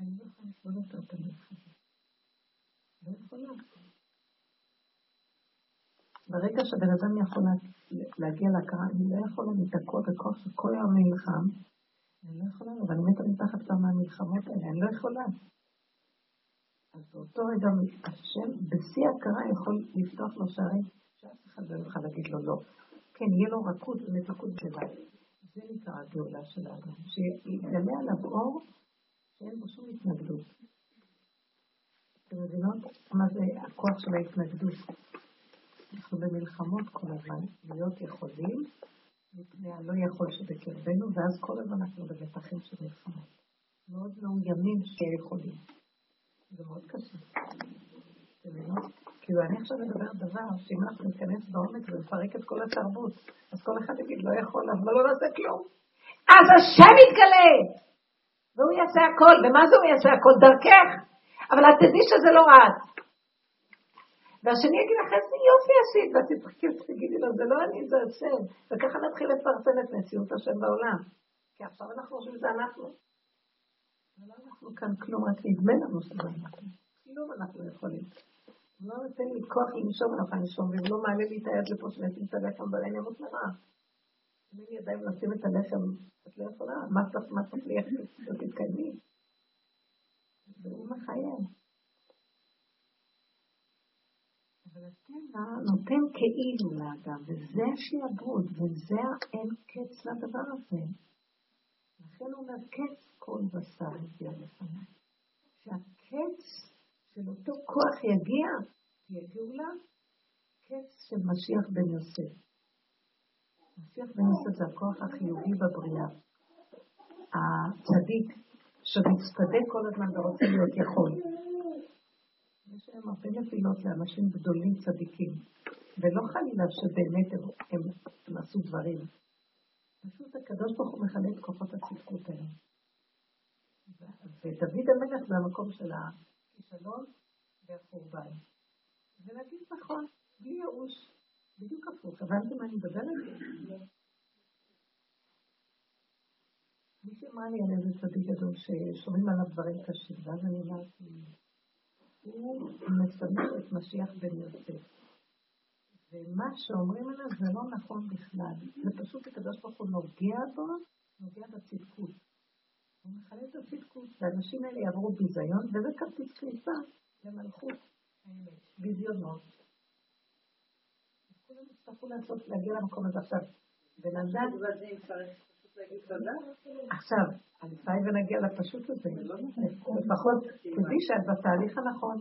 אני לא יכולה לסבול יותר את המלחמה. לא יכולה. ברגע שבן אדם יכול להגיע להכרה, אני לא יכולה להתעקות בכוח שכל יום נלחם, אני לא יכולה, אבל אני מתה מתחת כמה המלחמות האלה, אני לא יכולה. אז באותו רגע השם בשיא הכרה יכול לפתוח לו שערים, שאף אחד לא יוכל להגיד לו לא. כן, יהיה לו רכות ומתקות גדולה. זה נקרא הגאולה של האדם, שיגלה עליו אור שאין בו שום התנגדות. אתם מבינות מה זה הכוח של ההתנגדות? אנחנו במלחמות כל הזמן, להיות יכולים, מפני הלא יכול שבקרבנו, ואז כל הזמן אנחנו במתחים של מלחמות. מאוד מאוימים שיכולים. זה מאוד קשה. אתם מבינות? כאילו אני עכשיו מדבר דבר, שאם אנחנו ניכנס בעומק ונפרק את כל התרבות, אז כל אחד יגיד לא יכול, אבל לא נעשה כלום. אז השם יתגלה! והוא יעשה הכל, ומה זה הוא יעשה הכל? דרכך! אבל את תדעי שזה לא את. והשני יגיד לך, איזה יופי עשית, ואת תגידי לו, זה לא אני, זה השם. וככה נתחיל לפרסם את מציאות השם בעולם. כי עכשיו אנחנו חושבים שזה אנחנו. אבל אנחנו כאן כלום, רק נדמה לנו שזה אנחנו. כלום אנחנו יכולים. לא נותן לי כוח לנשום, אנחנו נשום, ואם לא מעלה לי את היד לפה שנתים את הלחם, אבל אין ימות מראה. אם אין ידיים לשים את הלחם, את לא יכולה, מה תפליח, לא תתקיימי. והוא מחיים. אבל הטבע נותן כאילו לאדם, וזה שיעבוד, וזה אין קץ לדבר הזה. לכן הוא אומר, קץ כל בשר יגיע לפני. שהקץ של אותו כוח יגיע, יגיעו לה, קץ של משיח בן יוסף. משיח בן יוסף זה הכוח החיובי בבריאה. הצדיק שמצטדה כל הזמן ורוצה להיות יכול. יש להם הרבה נפילות לאנשים גדולים צדיקים, ולא חלילה שבאמת הם עשו דברים. פשוט הקדוש ברוך הוא מחלה את כוחות הצדקות האלה. ודוד המלך זה המקום של הכישלון והחורבן. ולהגיד נכון, בלי ייאוש, בדיוק הפוך. הבנתם מה אני מדבר על זה? מישהו אמרה לי על איזה צדיק גדול ששומעים עליו דברים קשים, ואז אני אמרתי, הוא מסמך את משיח בן יוסף. ומה שאומרים עליו זה לא נכון בכלל. זה פשוט הקדוש ברוך הוא נוגע בו, נוגע בצדקות. הוא מחלה את הצדקות, והאנשים האלה יעברו ביזיון, וזה כרטיס כניסה למלכות האמת, ביזיונות. כולם יצטרכו להגיע למקום הזה עכשיו. בנאדם... עכשיו, הלוואי ונגיע לפשוט הזה, לפחות כדי שאת בתהליך הנכון.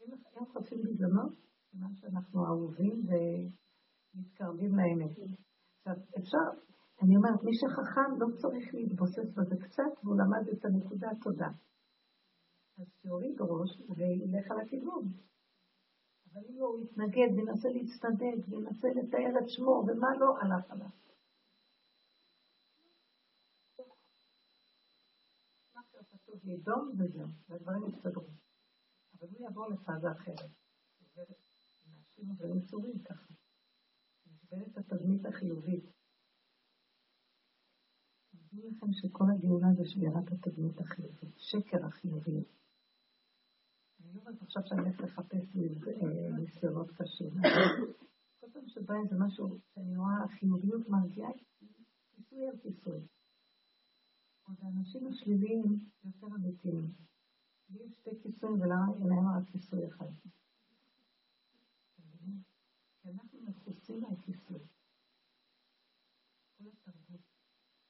אם חושבים בזמנות, מה שאנחנו אהובים ומתקרבים לאמת. עכשיו, אפשר, אני אומרת, מי שחכם לא צריך להתבוסס בזה קצת, והוא למד את הנקודה תודה. אז שיוריד ראש וילך על הכיוון. אבל אם הוא יתנגד ונסה להצטדד ונסה לתאר את שמו ומה לא, הלך עליו. מה שפשוט לידום וזהו, והדברים יצטדרו. אבל הוא יבוא לפעזה אחרת. אנשים עוברים צורים ככה. נשבל את התדמית החיובית. אני לכם שכל הגאולה זה שבירת התדמית החיובית, שקר החיובי. אני לא יודעת עכשיו שאני הולך לחפש ניסיונות קשים. כל פעם שבא איזה משהו שאני רואה, החיוביות מרגיעה, כיסוי על כיסוי. עוד האנשים השליליים יותר אמיתיים. יהיו שתי כיסויים ולהם רק כיסוי אחד. כי אנחנו מחוסים מהכיסוי. כל התרבות.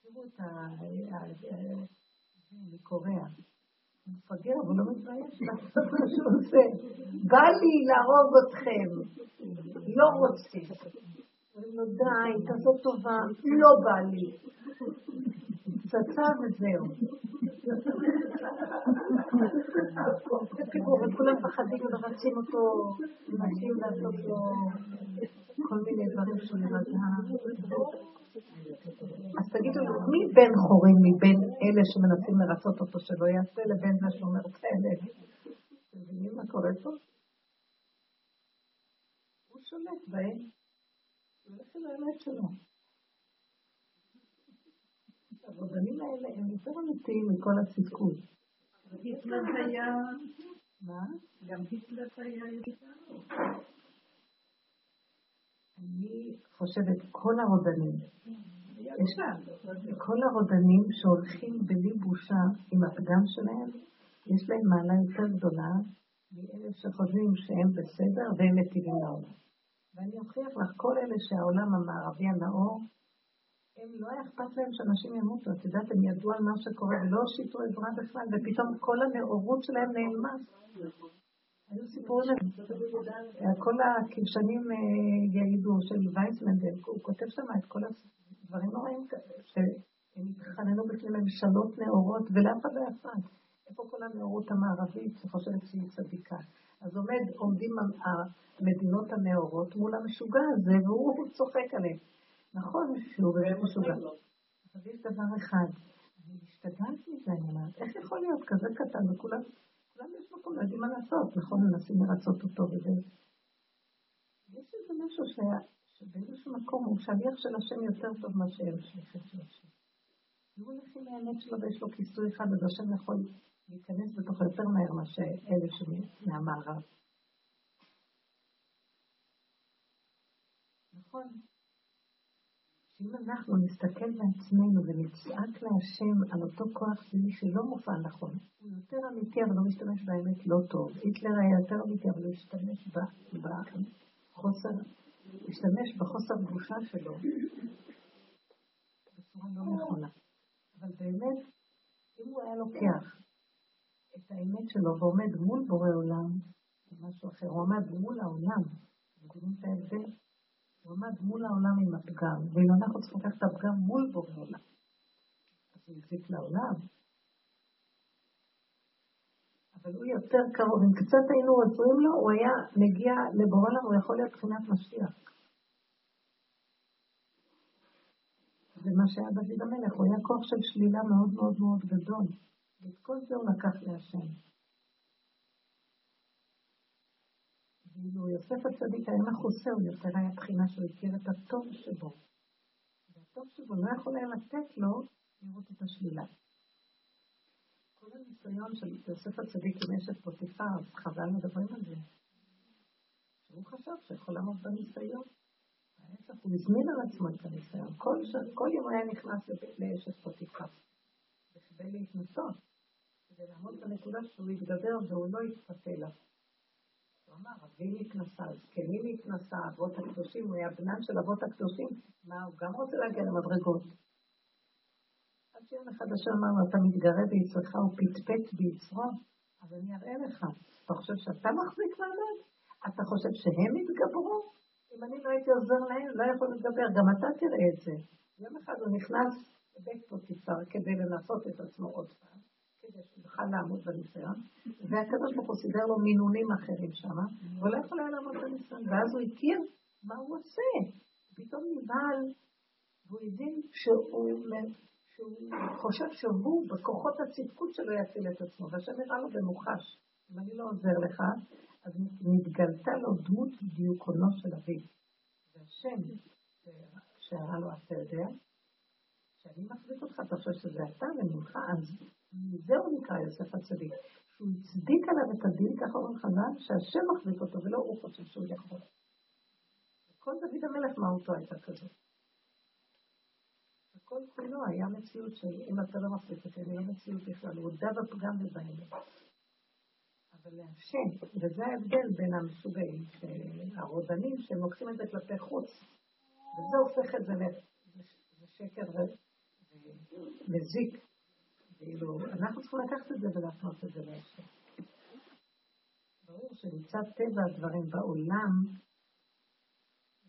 תראו את מקוריה. הוא מפגר, אבל לא מתבייש לעשות מה שהוא עושה. בא לי להרוג אתכם. לא רוצה. לא די, כזאת טובה. לא בא לי. פצצה וזהו. וכולם פחדים ורצים אותו, מנסים לעשות לו כל מיני דברים שהוא נראה. אז תגידו, מי בין חורים מבין אלה שמנסים לרצות אותו שלא יעשה לבין זה שאומר צלב? אתם מבינים מה קורה פה? הוא שולט בהם. הוא הולך אל האמת שלו. הרבנים האלה הם יותר אמיתיים מכל הצדקות. גיטלס היה... מה? גם גיטלס היה יותר. אני חושבת כל הרודנים, כל הרודנים שהולכים בלי בושה עם הפגם שלהם, יש להם מעלה יותר גדולה מאלה שחושבים שהם בסדר והם מטילים לעולם. ואני אוכיח לך, כל אלה שהעולם המערבי הנאור, הם לא היה אכפת להם שאנשים ימותו, את יודעת, הם ידעו על מה שקורה ולא שיתו עזרה בכלל, ופתאום כל הנאורות שלהם נעלמה. היו סיפורים, כל הכבשנים יעידו של וייסמנדל, הוא כותב שם את כל הדברים נוראים כזה, שהם התחננו בכלל ממשלות נאורות, ולאפה באפן, איפה כל הנאורות המערבית שחושבת שהיא צדיקה. אז עומדים המדינות הנאורות מול המשוגע הזה, והוא צוחק עליהם. נכון, שהוא באמת משוגע. אבל יש דבר אחד, אני משתגעת מזה, אני אומרת, איך יכול להיות כזה קטן וכולם? למה יש מקום להגיד מה לעשות? נכון, מנסים לרצות אותו וזה. יש איזה משהו שבאיזשהו מקום הוא שליח של השם יותר טוב מה שהם שליחת של השם. אם הוא הולכים לאמת שלו ויש לו כיסוי אחד, אז השם יכול להיכנס בתוך יותר מהר מה שאלה מהמערב. נכון. שאם אנחנו נסתכל בעצמנו ונצעק להשם על אותו כוח שלי שלא מופע נכון, הוא יותר אמיתי אבל לא משתמש באמת לא טוב. היטלר היה יותר אמיתי אבל הוא השתמש בחוסר, בבושה שלו בצורה לא נכונה. אבל באמת, אם הוא היה לוקח את האמת שלו ועומד מול בורא עולם, זה משהו אחר, הוא עמד מול העולם, מגורים את ההבדל, הוא עמד מול העולם עם הפגם, ואם אנחנו צריכים לקחת את הפגם מול בו בעולם, אז הוא יזיק לעולם. אבל הוא יותר קרוב, אם קצת היינו עוזרים לו, הוא היה מגיע לבורלה, הוא יכול להיות בחינת משיח. זה מה שהיה דוד המלך, הוא היה כוח של שלילה מאוד מאוד מאוד גדול, ואת כל זה הוא לקח להשם. יוסף הצדיק היה מחוסה, הוא יותר היה בחינה שהוא הכיר את הטוב שבו. והטוב שבו לא יכול היה לתת לו לראות את השלילה. כל הניסיון של יוסף הצדיק עם אשת פוטיפר, אז חבל מדברים על זה. שהוא חשב שיכול לעמוד בניסיון. ההפך, הוא הזמין על עצמו את הניסיון. כל יום היה נכנס לאשת פוטיפר. בכדי להתנסות. כדי לעמוד בנקודה שהוא יתגבר והוא לא יתפתה לה. הוא אמר, אביב התנסה, זקנים התנסה, אבות הקדושים, הוא היה בנם של אבות הקדושים, מה, הוא גם רוצה להגיע למדרגות. עד שיום אחד השם אמר, אתה מתגרה ביצרך, הוא פטפט ביצרו, אז אני אראה לך, אתה חושב שאתה מחזיק מעמד? אתה חושב שהם יתגברו? אם אני לא הייתי עוזר להם, לא יכול להתגבר, גם אתה תראה את זה. יום אחד הוא נכנס לבית פוטיפר כדי לנסות את עצמו עוד פעם, כדי שיוכל לעמוד בניסיון, והקדוש ברוך הוא סידר לו מינונים אחרים שם, והוא לא יכול היה לעמוד בניסיון, ואז הוא הכיר מה הוא עושה. פתאום נבהל, והוא הבין שהוא חושב שהוא בכוחות הצדקות שלו יציל את עצמו, והשם הראה לו במוחש, אם אני לא עוזר לך, אז נתגלתה לו דמות דיוקונו של אביו. והשם שהראה לו, אתה יודע, שאני מחזיק אותך, אתה חושב שזה אתה ומולך, אז זהו נקרא יוסף הצדיק. שהוא הצדיק עליו את הדין ככה ומחנה, שהשם מחזיק אותו ולא הוא חושב שהוא יכול. כל דוד המלך מהותו הייתה כזאת. כל כולו היה מציאות של, אם אתה לא מחזיק אותי, אני לא מציאות בכלל, הוא הודע בפגם ובאמת. אבל להשם, וזה ההבדל בין המסוגלים, הרודנים, שהם לוקחים את זה כלפי חוץ, וזה הופך את זה לשקר ומזיק. ואילו, אנחנו צריכים לקחת את זה ולהפנות את זה להשם. ברור שנמצא טבע הדברים בעולם,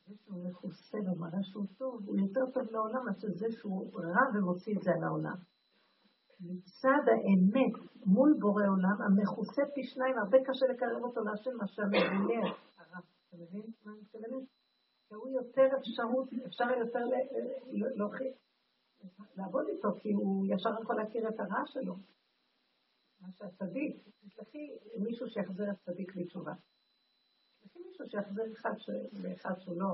זה שהוא מחוסה במראה שהוא טוב, הוא יותר טוב לעולם, עד שזה שהוא רע ומוציא את זה על העולם. מצד האמת מול בורא עולם, המחוסה פי שניים, הרבה קשה לקרב אותו להשם מה שהמדינה הרב. אתה מבין מה אני מתכוונת? שהוא יותר אפשרות, אפשר יותר לעבוד איתו, כי הוא ישר יכול להכיר את הרע שלו. מה שהצדיק, תשלחי מישהו שיחזר הצדיק לתשובה. תשלחי מישהו שיחזר אחד שהוא לא.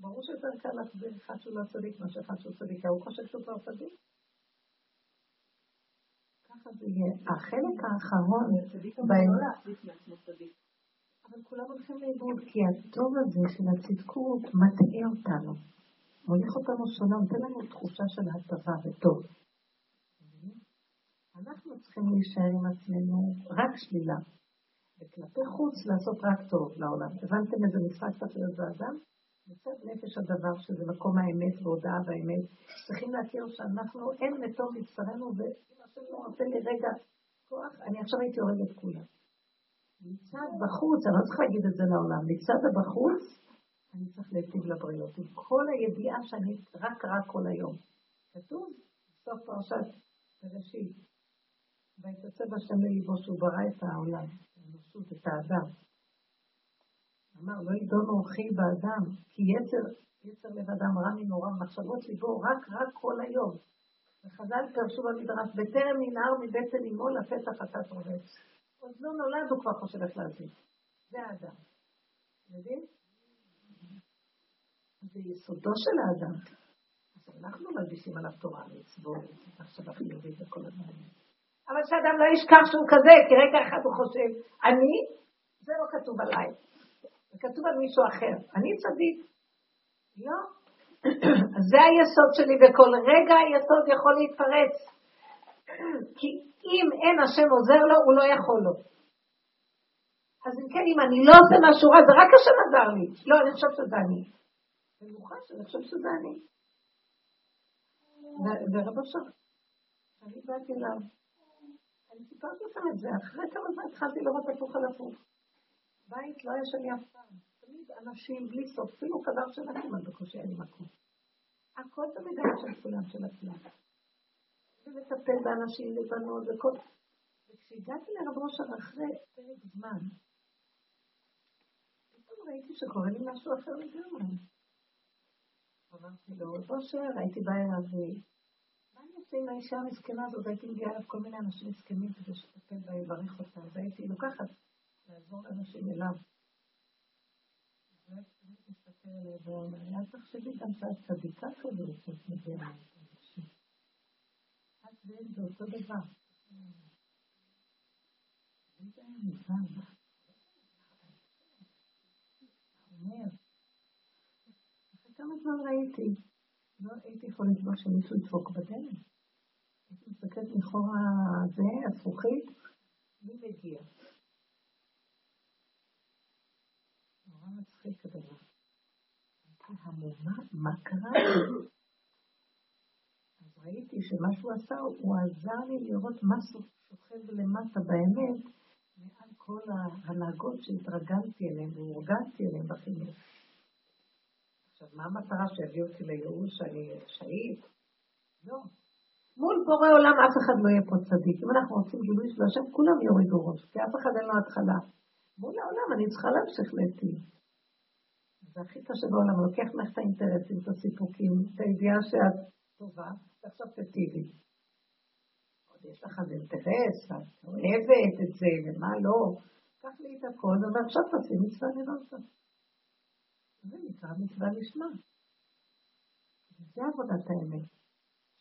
ברור שיותר קל להחזיר אחד שהוא לא צדיק, מה שאחד שהוא צדיק, הוא חושב שהוא כבר צדיק. ככה זה יהיה. החלק האחרון, בעיולה. אבל כולם הולכים לאיבוד, כי הטוב הזה של הצדקות מטעה אותנו. מוליך אותנו שונה, נותן לנו תחושה של הטבה וטוב. אנחנו צריכים להישאר עם עצמנו רק שלילה. וכלפי חוץ לעשות רק טוב לעולם. הבנתם איזה משחק תפלת באדם? מצד נפש הדבר שזה מקום האמת והודעה והאמת, צריכים להכיר שאנחנו אין מתום מצטרנו, ואם השם לא רוצה לי רגע כוח, אני עכשיו הייתי הורגת כולה. מצד בחוץ, אני לא צריך להגיד את זה לעולם, מצד הבחוץ, אני צריך להטיב לבריאות. עם כל הידיעה שאני רק קראה כל היום. כתוב, בסוף פרשת בראשית, ויתעצב השם לליבו שהוא ברא את העולם, האנושות, את האדם. אמר, לא ידון אורחי באדם, כי יצר לב אדם רע מנורא, מחשבות ליבו רק כל היום. וחז"ל פרשו במדרש, בטרם ננער מבטן אמו לפתח חטאת רובץ. עוד לא נולד, הוא כבר חושב איך להזיק. זה האדם. יודעים? זה יסודו של האדם. אז אנחנו מלבישים עליו תורה, לצבור, עכשיו החיובית וכל הדברים. אבל שאדם לא ישכח שהוא כזה, כי רגע אחד הוא חושב, אני? זה לא כתוב עליי. וכתוב על מישהו אחר, אני צדיק, לא, אז זה היסוד שלי, וכל רגע היסוד יכול להתפרץ, כי אם אין השם עוזר לו, הוא לא יכול לו. אז אם כן, אם אני לא עושה משהו רע, זה רק השם עזר לי, לא, אני חושב שזה אני, אני מוכן שאני חושב שזה אני, ורבו שם, אני באתי אליו, אני סיפרתי אותם את זה, אחרי כמה זמן התחלתי לראות הפוך על הפוך, בית לא היה שלי אף פעם, תמיד אנשים בלי סוף, אפילו חבר של עצמם, בקושי אין מקום. הכל תמיד היה של כולם של עצמם. ולטפל באנשים לבנות וכל. וכשהגעתי לרב אושר אחרי פרק זמן, פתאום ראיתי שקורא לי משהו אחר לגמרי. אמרתי לו, רב אושר, הייתי באה אליו, מה אני עושה עם האישה המסכנה הזאת? הייתי מגיעה אליו כל מיני אנשים מסכנים כדי שטפל בה, יברך אותם, והייתי לוקחת. לעזור לאנשים אליו. אני מסתכל עליו ואומר, אל תחשבי גם שאת צדיקה כזאת, שאת מביאה את האנשים. את ואין זה אותו דבר. זה היה מובן. אומר, אחרי כמה זמן ראיתי, לא הייתי יכול לדבר שמישהו ידפוק בדלת. הייתי מסתכלת מחור הזה, הזכוכית, מי מגיע? מצחיק הדבר. המומה, מה קרה? אז ראיתי שמה שהוא עשה, הוא עזר לי לראות מה שוכב למטה באמת, מעל כל ההנהגות שהתרגלתי אליהן, והורגלתי אליהן בחינוך. עכשיו, מה המטרה שהביא אותי לייעול שאני שאית? לא. מול בורא עולם אף אחד לא יהיה פה צדיק. אם אנחנו רוצים גילוי של השם, כולם יורידו ראש, כי אף אחד אין לו התחלה. מול העולם אני צריכה להמשיך להטיל. זה הכי קשה בעולם, לוקח לך את האינטרסים, את הסיפוקים, את הידיעה שאת טובה, ועכשיו תטיבי. עוד יש לך איזה אינטרס, את אוהבת את זה, ומה לא. קח לי את הכל, ועכשיו תעשי מצווה נבנתה. זה נקרא מצווה נשמע. וזה עבודת האמת.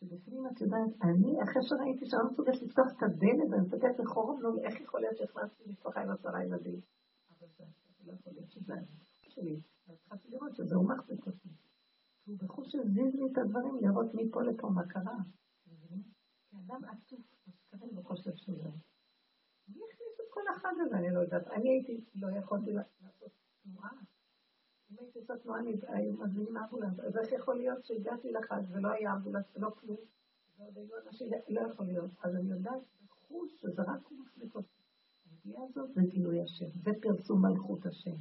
שבפנים את יודעת, אני אחרי שראיתי שאני מסוגלת לפתוח את הדלת, ואני מסוגלת לחורם, לא איך יכול להיות שהכנסתי משפחה עם 10 ילדים. אבל זה לא יכול להיות שזה שלי. אז צריכה לראות שזה הוא מחזיק אותי. הוא בחוץ שזיז לי את הדברים, לראות מפה לפה מה קרה. כי אדם עצוב, כבל לא חושב שזה. מי הכניס את כל אחד הזה? אני לא יודעת. אני הייתי, לא יכולתי לעשות תנועה. אם הייתי עושה תנועה, היו מזמינים אמבולנס. אז איך יכול להיות שהגעתי לחד ולא היה אמבולנס ולא כלום? ועוד היו אנשים, לא יכול להיות. אז אני יודעת, בחוץ שזה רק הוא מחזיק אותי. ההגיעה הזאת זה גילוי השם, זה פרסום מלכות השם.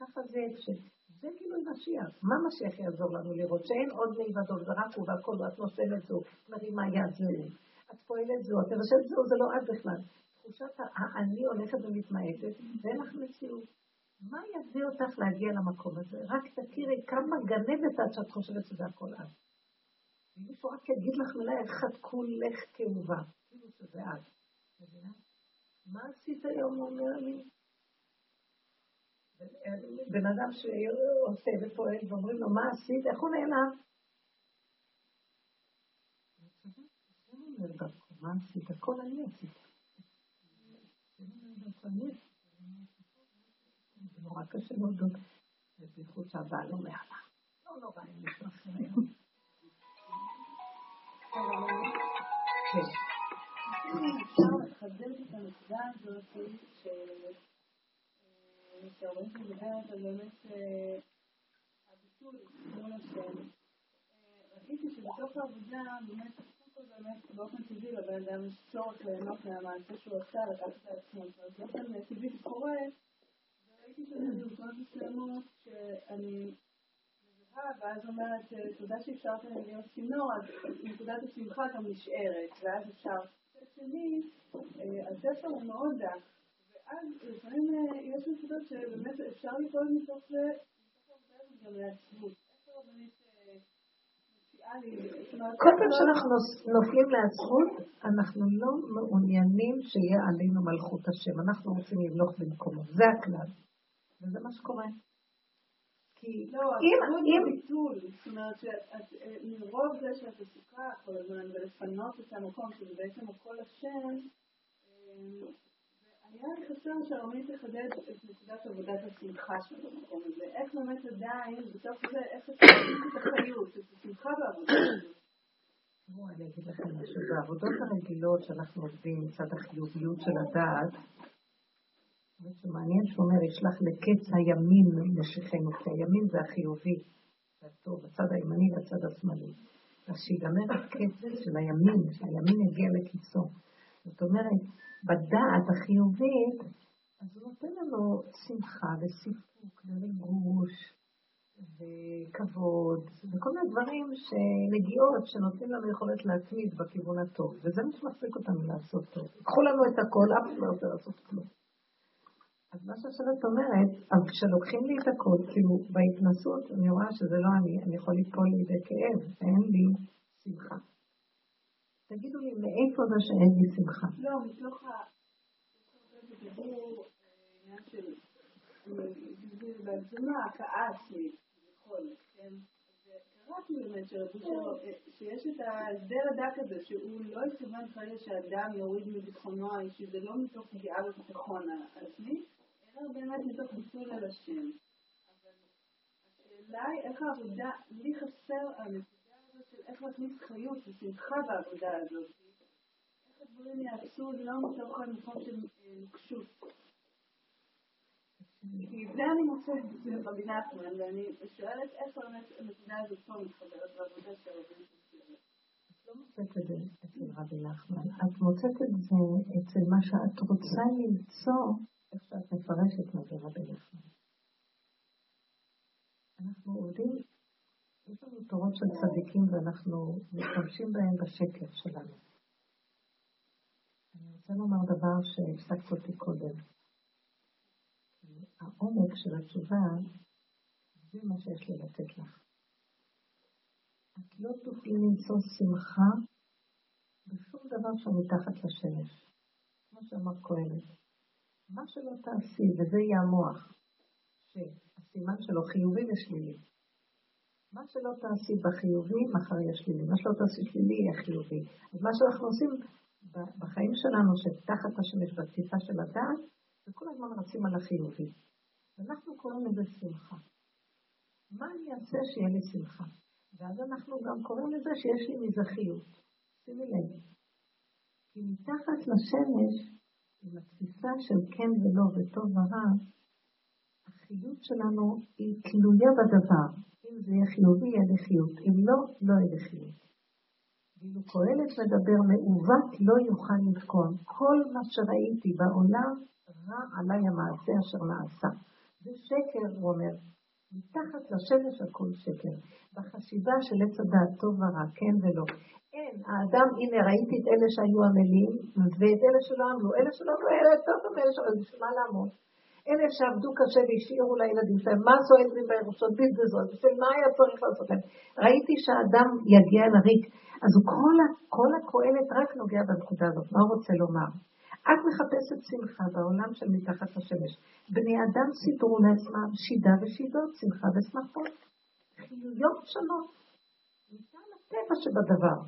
ככה זה הקשת. זה גילוי משיח. מה משיח יעזור לנו לראות? שאין עוד מלבדו, זה רק הוא והכל, ואת נושאת זו, מרימה יד זו, את פועלת זו, את נושאת זו, זה לא עד בכלל. תחושת האני הולכת ומתמעטת, ואין לך מציאות. מה יביא אותך להגיע למקום הזה? רק תכירי כמה גנבת עד שאת חושבת שזה הכל עד. מישהו רק יגיד לך מילה, איך את כולך כאובה. כאילו שזה עד. מה עשית היום אומר לי? בן אדם שעושה ופועל ואומרים לו מה עשית, איך הוא נעלם? מה עשית? הכל אני עשית. זה נורא קשה להודות. זה בייחוד שהבעל לא מעלה. לא נורא, אני מתרחב היום. כן. אפשר לחזר את הנקודה הזאת ש... שהורים שמדעת על באמת הביטול מול השם. ראיתי שבתוך העבודה באמת עשו באמת באופן טבעי לבן אדם יש צורך ליהנות מהמעשה שהוא עשה לקחת לעצמו. אז באופן טבעי זה קורה, וראיתי שזה דוגמאות מסוימות שאני מזהה ואז אומרת תודה שאפשרת לי להיות צינור, אז נקודת השמחה גם נשארת, ואז אפשר שני, הספר הוא מאוד דק. אז לפעמים יש נקודות שבאמת אפשר לפעול מתוך זה, גם לעצמות. כל פעם שאנחנו נופלים לעצמות, אנחנו לא מעוניינים שיהיה עלינו מלכות השם. אנחנו רוצים למלוך במקומו. זה הכלל. וזה מה שקורה. כי אם ביטול, זאת אומרת שמרוב זה שאת עסוקה כל הזמן ולפנות את המקום, שזה בעצם הכל השם, היה חסר שהרמית תחדד את נקודת עבודת השמחה של המקום הזה. איך באמת עדיין, בסוף זה, איך את החיות, את השמחה בעבודה הזאת? אני אגיד לכם משהו, בעבודות הרגילות שאנחנו עובדים מצד החיוביות של הדעת, משהו מעניין שאומר, ישלח לקץ הימין לשכנו, כי הימין זה החיובי, בצד הימני ובצד השמאלי. אז שיגמר הקץ של הימין, שהימין יגיע לקיצו. זאת אומרת, בדעת החיובית, אז הוא נותן לנו שמחה וסיפוק ורגוש וכבוד וכל מיני דברים שנגיעות שנותנים לנו יכולת להתמיד בכיוון הטוב, וזה מה שמחזיק אותנו לעשות טוב. קחו לנו את הכל, אף לא רוצה לעשות כלום. אז מה שאת אומרת, כשלוקחים לי את הכל, כאילו בהתנסות, אני רואה שזה לא אני, אני יכול ליפול לידי כאב, אין לי שמחה. תגידו לי, מאיפה זה שאין לי שמחה? לא, מתוך ה... הוא עניין של... זה בעצמה, הכעס לי, בכל, כן? וקראתי באמת שיש את ההסדר הדק הזה, שהוא לא התכוון חלילה שאדם יוריד מביטחונו, שזה לא מתוך פגיעה בביטחון העצמי, אלא באמת מתוך ביטול על השם. אבל השאלה היא איך העבודה, לי חסר המתחיל, איך להכניס חיות ושמחה בעבודה הזאת? איך הדברים יעשו לא מתוך המקום של נוקשות? כי זה אני מוצאת בבינה עצמן, ואני שואלת איפה המדינה הזאת פה מתחברת בעבודה של רבי נחמן. את לא מוצאת את זה אצל רבי נחמן, את מוצאת את זה אצל מה שאת רוצה למצוא, איך שאת מפרשת מה זה רבי נחמן. אנחנו עובדים יש לנו תורות של צדיקים ואנחנו מתחמשים בהם בשקט שלנו. אני רוצה לומר דבר שהפסקת אותי קודם. העומק של התשובה זה מה שיש לי לתת לך. את לא תוכלי למצוא שמחה בשום דבר שמתחת לשמש. כמו שאמר קהלת. מה שלא תעשי, וזה יהיה המוח, שהסימן שלו חיובי ושלילי. מה שלא תעשי בחיובי, מחר יהיה שלילי. מה שלא תעשי שלילי יהיה חיובי. אז מה שאנחנו עושים בחיים שלנו, שתחת השמש בתפיסה של הדעת, וכל הזמן רצים על החיובי. ואנחנו קוראים לזה שמחה. מה אני אעשה שיהיה לי שמחה? ואז אנחנו גם קוראים לזה שיש לי מזכיות. שימי לב. כי מתחת לשמש, עם התפיסה של כן ולא וטוב ורע, החיות שלנו היא תלויה בדבר. אם זה יהיה חיובי, יהיה לחיות. אם לא, לא יהיה לחיות. ואילו קהלת מדבר מעוות לא יוכל לתקוע. כל מה שראיתי בעולם רע עליי המעשה אשר נעשה. זה שקר, הוא אומר. מתחת לשמש הכל שקר. בחשיבה של עץ הדעת טוב ורע, כן ולא. אין, האדם, הנה ראיתי את אלה שהיו עמלים, ואת אלה שלא עמלו, אלה שלא עמלו, אלה טוב ואלה שלא עמלו, בשביל מה לעמוד? אלה שעבדו קשה והשאירו לילדים שלהם, מה עשו עזרים בהרשות בזבזות, בשביל מה היה צריך לעשות להם? ראיתי שהאדם יגיע לריק, אז כל הקהלת רק נוגע בנקודה הזאת, מה הוא רוצה לומר? את מחפשת שמחה בעולם של מתחת לשמש. בני אדם סידרו לעצמם שידה ושידות, שמחה ושמחות. חיויות שונות. ניתן הטבע שבדבר.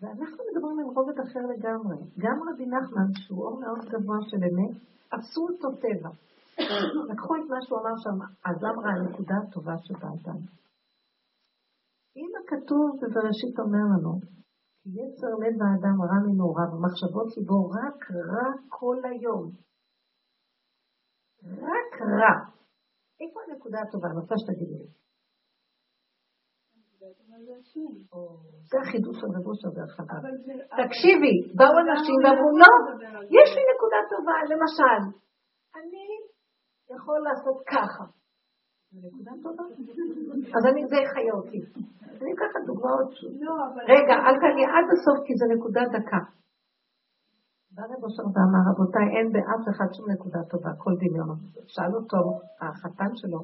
ואנחנו מדברים על רובד אחר לגמרי. גם רבי נחמן, שהוא אור מאוד גבוה של אמת, עשו אותו טבע. לקחו את מה שהוא אמר שם, אז אמרה הנקודה הטובה שבאדם. אם הכתוב בבראשית אומר לנו, יצר לב האדם רע מנעוריו, ומחשבות ליבו רק רע כל היום. רק רע. איפה הנקודה הטובה? אני רוצה שתגידי לי. זה החידוש של רבוש הזה עכשיו. תקשיבי, באו אנשים ואמרו, לא, יש לי נקודה טובה, למשל, אני יכול לעשות ככה. נקודה טובה? אז זה יחיה אותי. אני אקחת דוגמאות. רגע, אל תעני עד הסוף, כי זה נקודה דקה. ברב אושר ואמר, רבותיי, אין באף אחד שום נקודה טובה, כל דמיון. שאל אותו, החתן שלו,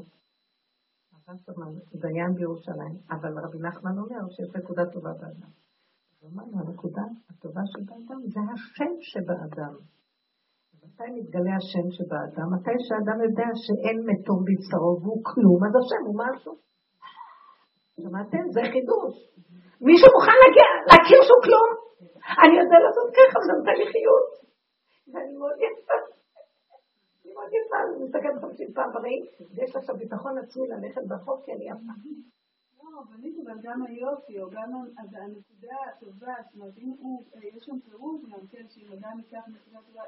דיין בירושלים, אבל רבי נחמן אומר שיש נקודה טובה באדם. הוא אמר, הנקודה הטובה של באדם זה השם שבאדם. מתי מתגלה השם שבאדם? מתי שהאדם יודע שאין מתום בצרו והוא כלום, אז השם הוא משהו. שמעתם? זה חידוש. מישהו מוכן להכיר שהוא כלום? אני יודע לעשות ככה, זה נותן לי חיות. ואני מאוד יפה. אני מאוד יפה, אני מסתכלת 50 פעם בריא, ויש לה שם ביטחון עצמי ללכת ברחוב, כי אני יפה. לא, אבל גם היופי, או גם הנקודה הטובה, זאת אומרת, יש שם פירוד, נמתן שאם אדם ייקח נקודה טובה,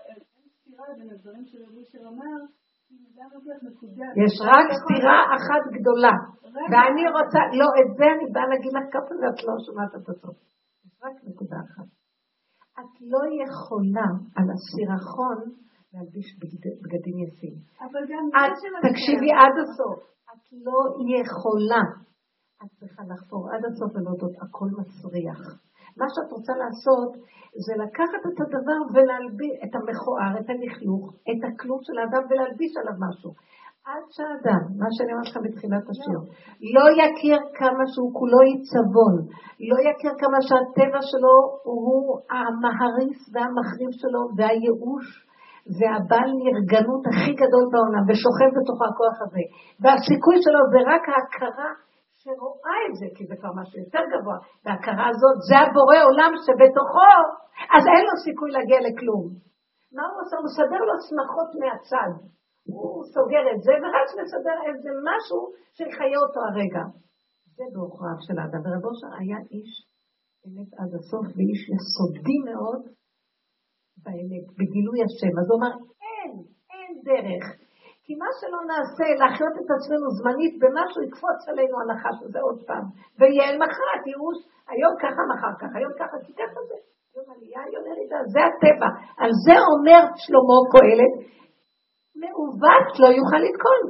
יש רק סתירה אחת גדולה ואני רוצה, לא את זה אני באה להגיד לך כפה ואת לא שומעת את אותו, יש רק נקודה אחת. את לא יכולה על הסירחון להלביש בגדים יפים. תקשיבי עד הסוף, את לא יכולה, את צריכה לחפור עד הסוף ולהודות, הכל מסריח. מה שאת רוצה לעשות זה לקחת את הדבר ולהלביש את המכוער, את הלכלוך, את הכלום של האדם ולהלביש עליו משהו. עד שהאדם, מה שאני אמרתי לך בתחילת השיר, לא יכיר כמה שהוא כולו יצבון, לא יכיר כמה שהטבע שלו הוא המהריס והמחריב שלו והייאוש והבעל נרגנות הכי גדול בעולם ושוכב בתוך הכוח הזה. והשיקוי שלו זה רק ההכרה שרואה את זה, כי זה כבר משהו יותר גבוה, וההכרה הזאת, זה הבורא עולם שבתוכו, אז אין לו סיכוי להגיע לכלום. מה הוא עושה? הוא מסדר לו שמחות מהצד. הוא סוגר את זה, ורק מסדר איזה משהו שיחיה אותו הרגע. זה באוכריו של האדם. ורב אושר היה איש אמת עד הסוף, ואיש יסודי מאוד באמת, בגילוי השם. אז הוא אומר, אין דרך. כי מה שלא נעשה, להחיות את עצמנו זמנית במשהו, יקפוץ עלינו הנחש הזה עוד פעם. ויהיה מחר, תירוש, היום ככה, מחר ככה, היום ככה, כי ככה זה. יום עלייה, יום ירידה, זה הטבע. על זה אומר שלמה קהלת, מעוות לא יוכל לתקון.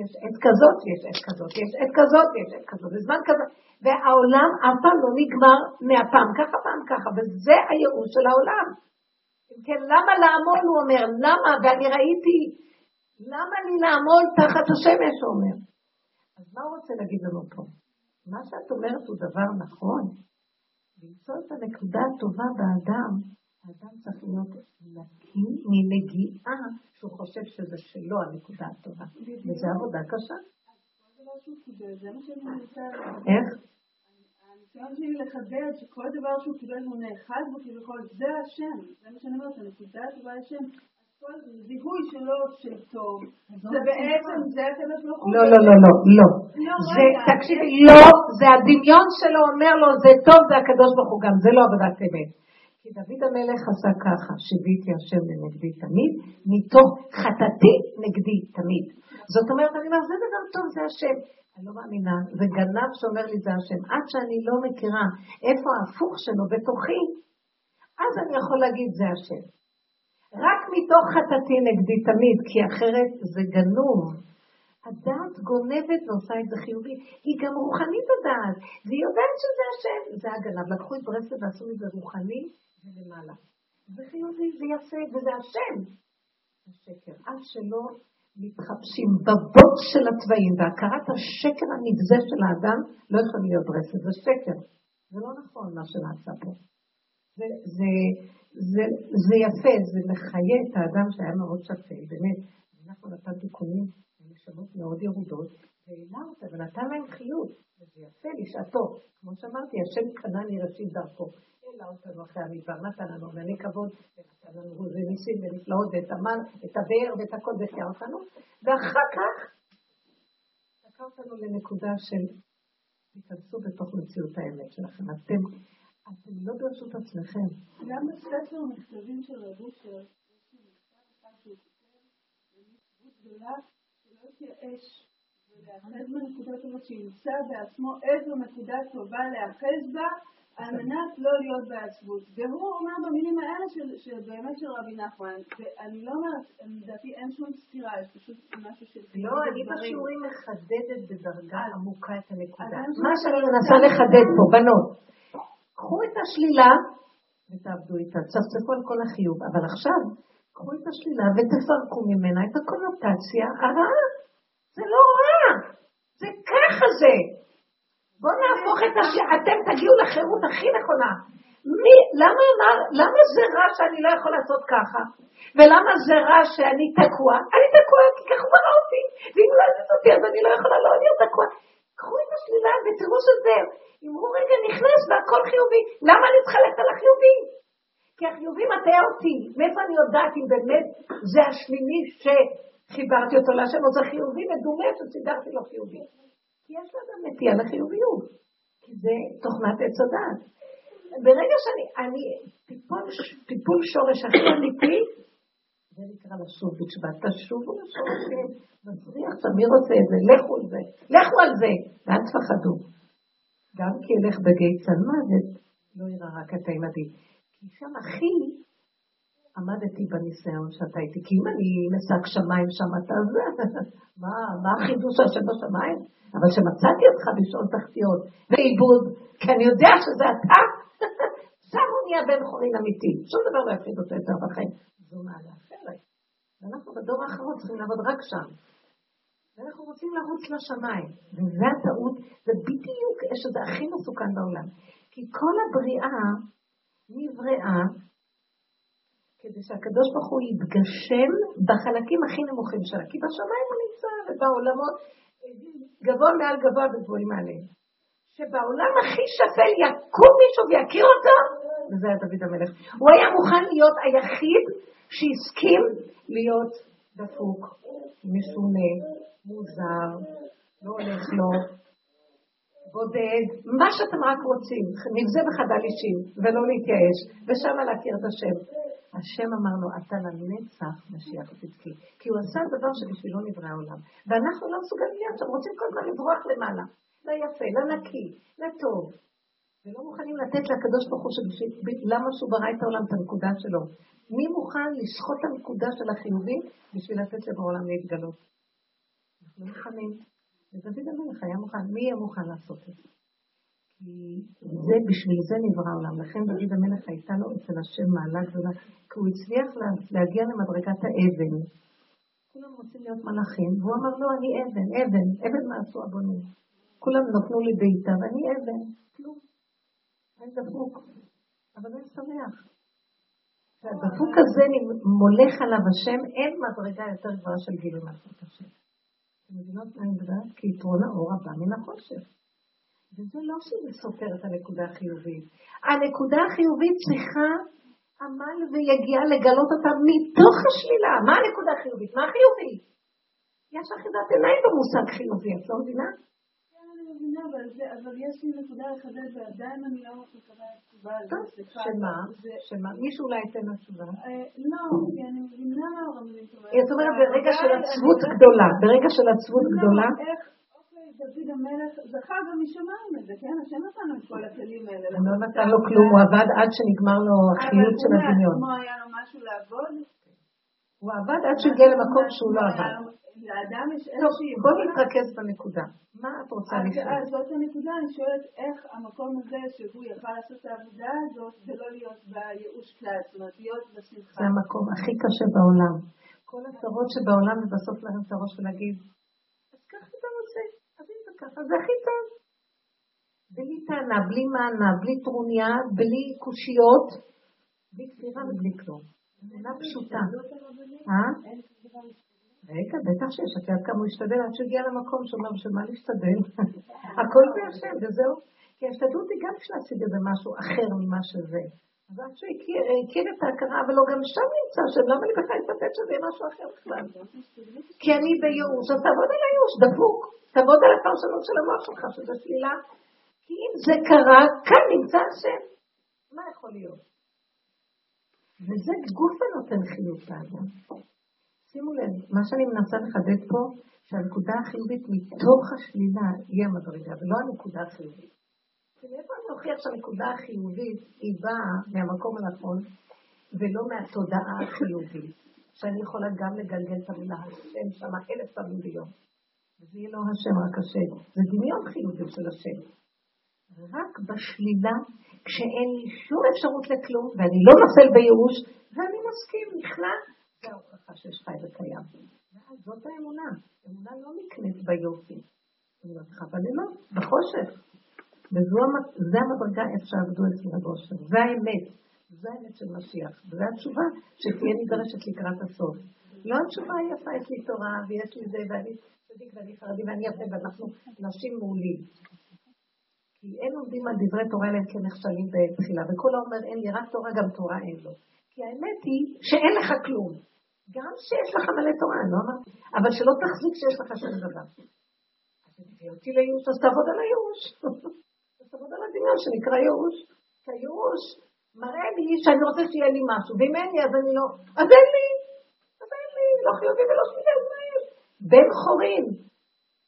יש עת כזאת, יש עת כזאת, יש עת כזאת, יש עת כזאת, בזמן כזה, והעולם אף פעם לא נגמר מהפעם ככה, פעם ככה, וזה הייעוד של העולם. אם כן, למה לעמול, הוא אומר, למה, ואני ראיתי, למה לי לעמול תחת השמש, הוא אומר. אז מה הוא רוצה להגיד לנו פה? מה שאת אומרת הוא דבר נכון, למצוא את הנקודה הטובה באדם, האדם צריך להיות נקי מנגיעה שהוא חושב שזה שלו הנקודה הטובה. וזה עבודה קשה. איך? אני חושב לי לחדד שכל דבר שהוא קיבל הוא נאחד בו, כאילו כל זה השם. זה מה שאני אומרת, הנקודה הטובה השם. כל זיהוי שלו של טוב. זה בעצם, זה הקדוש ברוך הוא. לא, לא, לא, לא. תקשיבי, לא, זה הדמיון שלו אומר לו, זה טוב, זה הקדוש ברוך הוא גם. זה לא עבודת אמת. כי דוד המלך עשה ככה, שיביתי השם לנגדי תמיד, מתוך חטאתי נגדי תמיד. זאת אומרת, אני אומר, זה דבר טוב, זה השם. אני לא מאמינה, זה גנב שאומר לי, זה השם. עד שאני לא מכירה איפה ההפוך שלו בתוכי, אז אני יכול להגיד, זה השם. רק מתוך חטאתי נגדי תמיד, כי אחרת זה גנוב. הדעת גונבת ועושה את זה חיובי. היא גם רוחנית הדעת, והיא יודעת שזה השם. זה הגנב, לקחו את ברסלב ועשו את זה רוחני, ולמעלה. זה חיובי, זה יפה, וזה השם. השקר, עד שלא מתחפשים בבוט של התוואים, והכרת השקר הנגזה של האדם, לא יכול להיות ברסלב, זה שקר. זה לא נכון מה שנעשה פה. זה יפה, זה מחיה את האדם שהיה מאוד שפל, באמת, אנחנו נתן תיקונים ומשמות מאוד ירודות, ואילה אותה ונתן להם חיות, וזה יפה לשעתו, כמו שאמרתי, השם קנה נראשית דרכו, אילה אותנו אחרי המדבר, נתן לנו ענני כבוד, ונתן לנו וניסים ונפלאות, ואת המן, את הבאר ואת הכל, וקרא אותנו, ואחר כך, תקע אותנו לנקודה של, תיכנסו בתוך מציאות האמת שלכם, אתם, אתם לא ברשות עצמכם. גם בספר מכתבים של רבי שר, יש לי מכתב אחד שהוא כותב, ומצוות גדולה שלא תייאש, ולאחז בנקודה טובה, שימצא בעצמו איזו נקודה טובה לאחז בה, על מנת לא להיות בעצבות. והוא אומר במילים האלה שבאמת של רבי נחמן, ואני לא אומרת, לדעתי אין שום סתירה, יש פשוט משהו של... לא, אני בשיעורים מחדדת בדרגה עמוקה את הנקודה. מה שאני מנסה לחדד פה, בנות, קחו את השלילה ותעבדו איתה, צפצפו על כל החיוב, אבל עכשיו קחו את השלילה ותפרקו ממנה את הקונוטציה הרעה. זה לא רע, זה ככה זה. בואו נהפוך את השלילה, אתם תגיעו לחירות הכי נכונה. למה זה רע שאני לא יכול לעשות ככה? ולמה זה רע שאני תקוע? אני תקוע כי ככה ברע אותי, ואם לא עשית אותי אז אני לא יכולה לא להיות תקוע. קחו את השלילה ותראו שזה. אם הוא רגע נכנס והכל חיובי, למה אני צריכה ללכת על החיובי? כי החיובי מטעה אותי. מאיפה אני יודעת אם באמת זה השלילי שחיברתי אותו להשם, או זה חיובי מדומה שסידרתי לו חיובי? כי יש לה גם נטייה לחיוביות. כי זה תוכנת עץ הדעת. ברגע שאני טיפול שורש הכי אמיתי, זה נקרא לשוב בתשובה. תשובו לשורש, מצריח, מי רוצה את זה? לכו על זה. לכו על זה. ואל תפחדו. גם כי ילך בגיא צל מוות, לא יראה רק את העמדי. כי שם הכי עמדתי בניסיון שאתה הייתי, כי אם אני משק שמיים שם אתה זה, מה החידוש השם בשמיים? אבל שמצאתי אותך בשעון תחתיות, ועיבוד, כי אני יודע שזה אתה, שם הוא נהיה בן חורין אמיתי, שום דבר לא יפריד אותו יותר בחיים. זו מעלה אחרת. ואנחנו בדור האחרון צריכים לעבוד רק שם. ואנחנו רוצים לרוץ לשמיים, וזה הטעות, זה בדיוק שזה הכי מסוכן בעולם. כי כל הבריאה נבראה כדי שהקדוש ברוך הוא יתגשם בחלקים הכי נמוכים שלה, כי בשמיים הוא נמצא ובעולמות גבוה מעל גבוה וגבוהים עליהם. שבעולם הכי שפל יקום מישהו ויכיר אותו, וזה היה דוד המלך. הוא היה מוכן להיות היחיד שהסכים להיות דפוק, משונה, מוזר, לא הולך לו, בודד, מה שאתם רק רוצים, נבזה בחדל אישים, ולא להתייאש, ושם להכיר את השם. השם אמרנו, אתה לנצח משיח צדקי, כי הוא עשה דבר שבשבילו נברא העולם, ואנחנו לא מסוגלים להיות שם, רוצים כל כך לברוח למעלה, ליפה, לנקי, לטוב, ולא מוכנים לתת לקדוש ברוך הוא למה שהוא ברא את העולם את הנקודה שלו. מי מוכן לשחוט את הנקודה של החיובים בשביל לתת לבעולם להתגלות? לא מוכנים. ודוד המלך היה מוכן, מי יהיה מוכן לעשות את זה? כי זה בשביל זה נברא העולם, לכן דוד המלך הייתה לו אצל השם מעלה גדולה, כי הוא הצליח להגיע למדרגת האבן. כולם רוצים להיות מלאכים, והוא אמר לו, אני אבן, אבן, אבן מעשו הבונים. כולם נתנו לי בעיטה, ואני אבן, כלום. אני דפוק, אבל אני שמח. והדפוק הזה מולך עליו השם, אין מדרגה יותר גבוהה של גילוי מעשת השם. מבינות מה נגדעת? כי יתרון האור הבא מן החושך. וזה לא שזה סופר את הנקודה החיובית. הנקודה החיובית צריכה עמל ויגיע לגלות אותה מתוך השלילה. מה הנקודה החיובית? מה החיובית? יש אחיזת עיניים במושג חיובי, את לא מבינה? אני מבינה, אבל יש לי נקודה לחזק ועדיין אני לא מקווה את תשובה על זה. שמה? שמה? מישהו אולי אתן התשובה? לא, כי אני מבינה מה הרמנית אומרת. זאת אומרת, ברגע של עצבות גדולה, ברגע של עצבות גדולה, דוד המלך זכה גם משמיים את זה, כן? השם נתנו את כל הכלים האלה. הוא לא נתן לו כלום, הוא עבד עד שנגמר לו החיות של הדמיון. אבל הוא היה לו משהו לעבוד? הוא עבד עד שהגיע למקום שהוא לא עבד. לאדם יש איזושהי... בואו נתרכז בנקודה. מה את רוצה לשאול? אז זאת הנקודה, אני שואלת איך המקום הזה שהוא יכל לעשות את העבודה הזאת ולא להיות בייאוש כלל, זאת אומרת, להיות בשמחה. זה המקום הכי קשה בעולם. כל הצרות שבעולם ובסוף להם את הראש ולהגיד, אז כך אתה רוצה. ככה זה הכי טוב, בלי טענה, בלי מענה, בלי טרוניה, בלי קושיות, בלי קפירה ובלי כלום. אמונה פשוטה. רגע, בטח שיש, את יודעת כמה הוא השתדל עד שהגיע למקום שאומר שמה להשתדל. הכל זה השם וזהו. כי ההשתדלות היא גם כשלהשיג איזה משהו אחר ממה שזה. אז עד שהוא הכיר את ההכרה, אבל הוא גם שם נמצא, למה אני בכלל אצפת שזה יהיה משהו אחר בכלל? כי אני בייאוש, אז תעבוד על הייאוש, דפוק. תעבוד על הפרשנות של המוח שלך, שזה שלילה. כי אם זה קרה, כאן נמצא השם. מה יכול להיות? וזה גוף הנותן חיות באדם. שימו לב, מה שאני מנסה לחדד פה, שהנקודה החיובית מתוך השלילה היא המדרגה, ולא הנקודה החיובית. מאיפה אני הוכיח שהנקודה החיובית היא באה מהמקום הנכון ולא מהתודעה החיובית שאני יכולה גם לגלגל את המילה השם שמה 1000 פעמים ביום וזה יהיה לא השם רק השם, זה דמיון חיובי של השם. רק בשלילה כשאין לי שום אפשרות לכלום ואני לא נופל בייאוש ואני מסכים בכלל, זה ההוכחה שיש חי וקיים. זאת האמונה, אמונה לא נקנית ביופי, היא מתחה בלילה, בחושך. וזה המדרגה אפשר עבדו אצל הגושר, זה האמת, זה האמת של משיח, וזו התשובה שתהיה נדרשת לקראת הסוף. לא התשובה היפה, יש לי תורה ויש לי זה ואני צדיק ואני חרדי ואני יפה ואנחנו נשים מעולים. כי אין עומדים על דברי תורה אליהם כנכשלים בתחילה, וכל האומר אין לי רק תורה גם תורה אין לו. כי האמת היא שאין לך כלום, גם שיש לך מלא תורה, לא אמרתי, אבל שלא תחזיק שיש לך שם דבר. אז תביא אותי לייאוש, אז תעבוד על הייאוש. תבוד על הדמיון שנקרא ייאוש, כי הייאוש מראה לי שאני רוצה שיהיה לי משהו, ואם אין לי אז אני לא, אז אין לי, לא חיובי ולא שמילה, אז מה יש? בן חורין,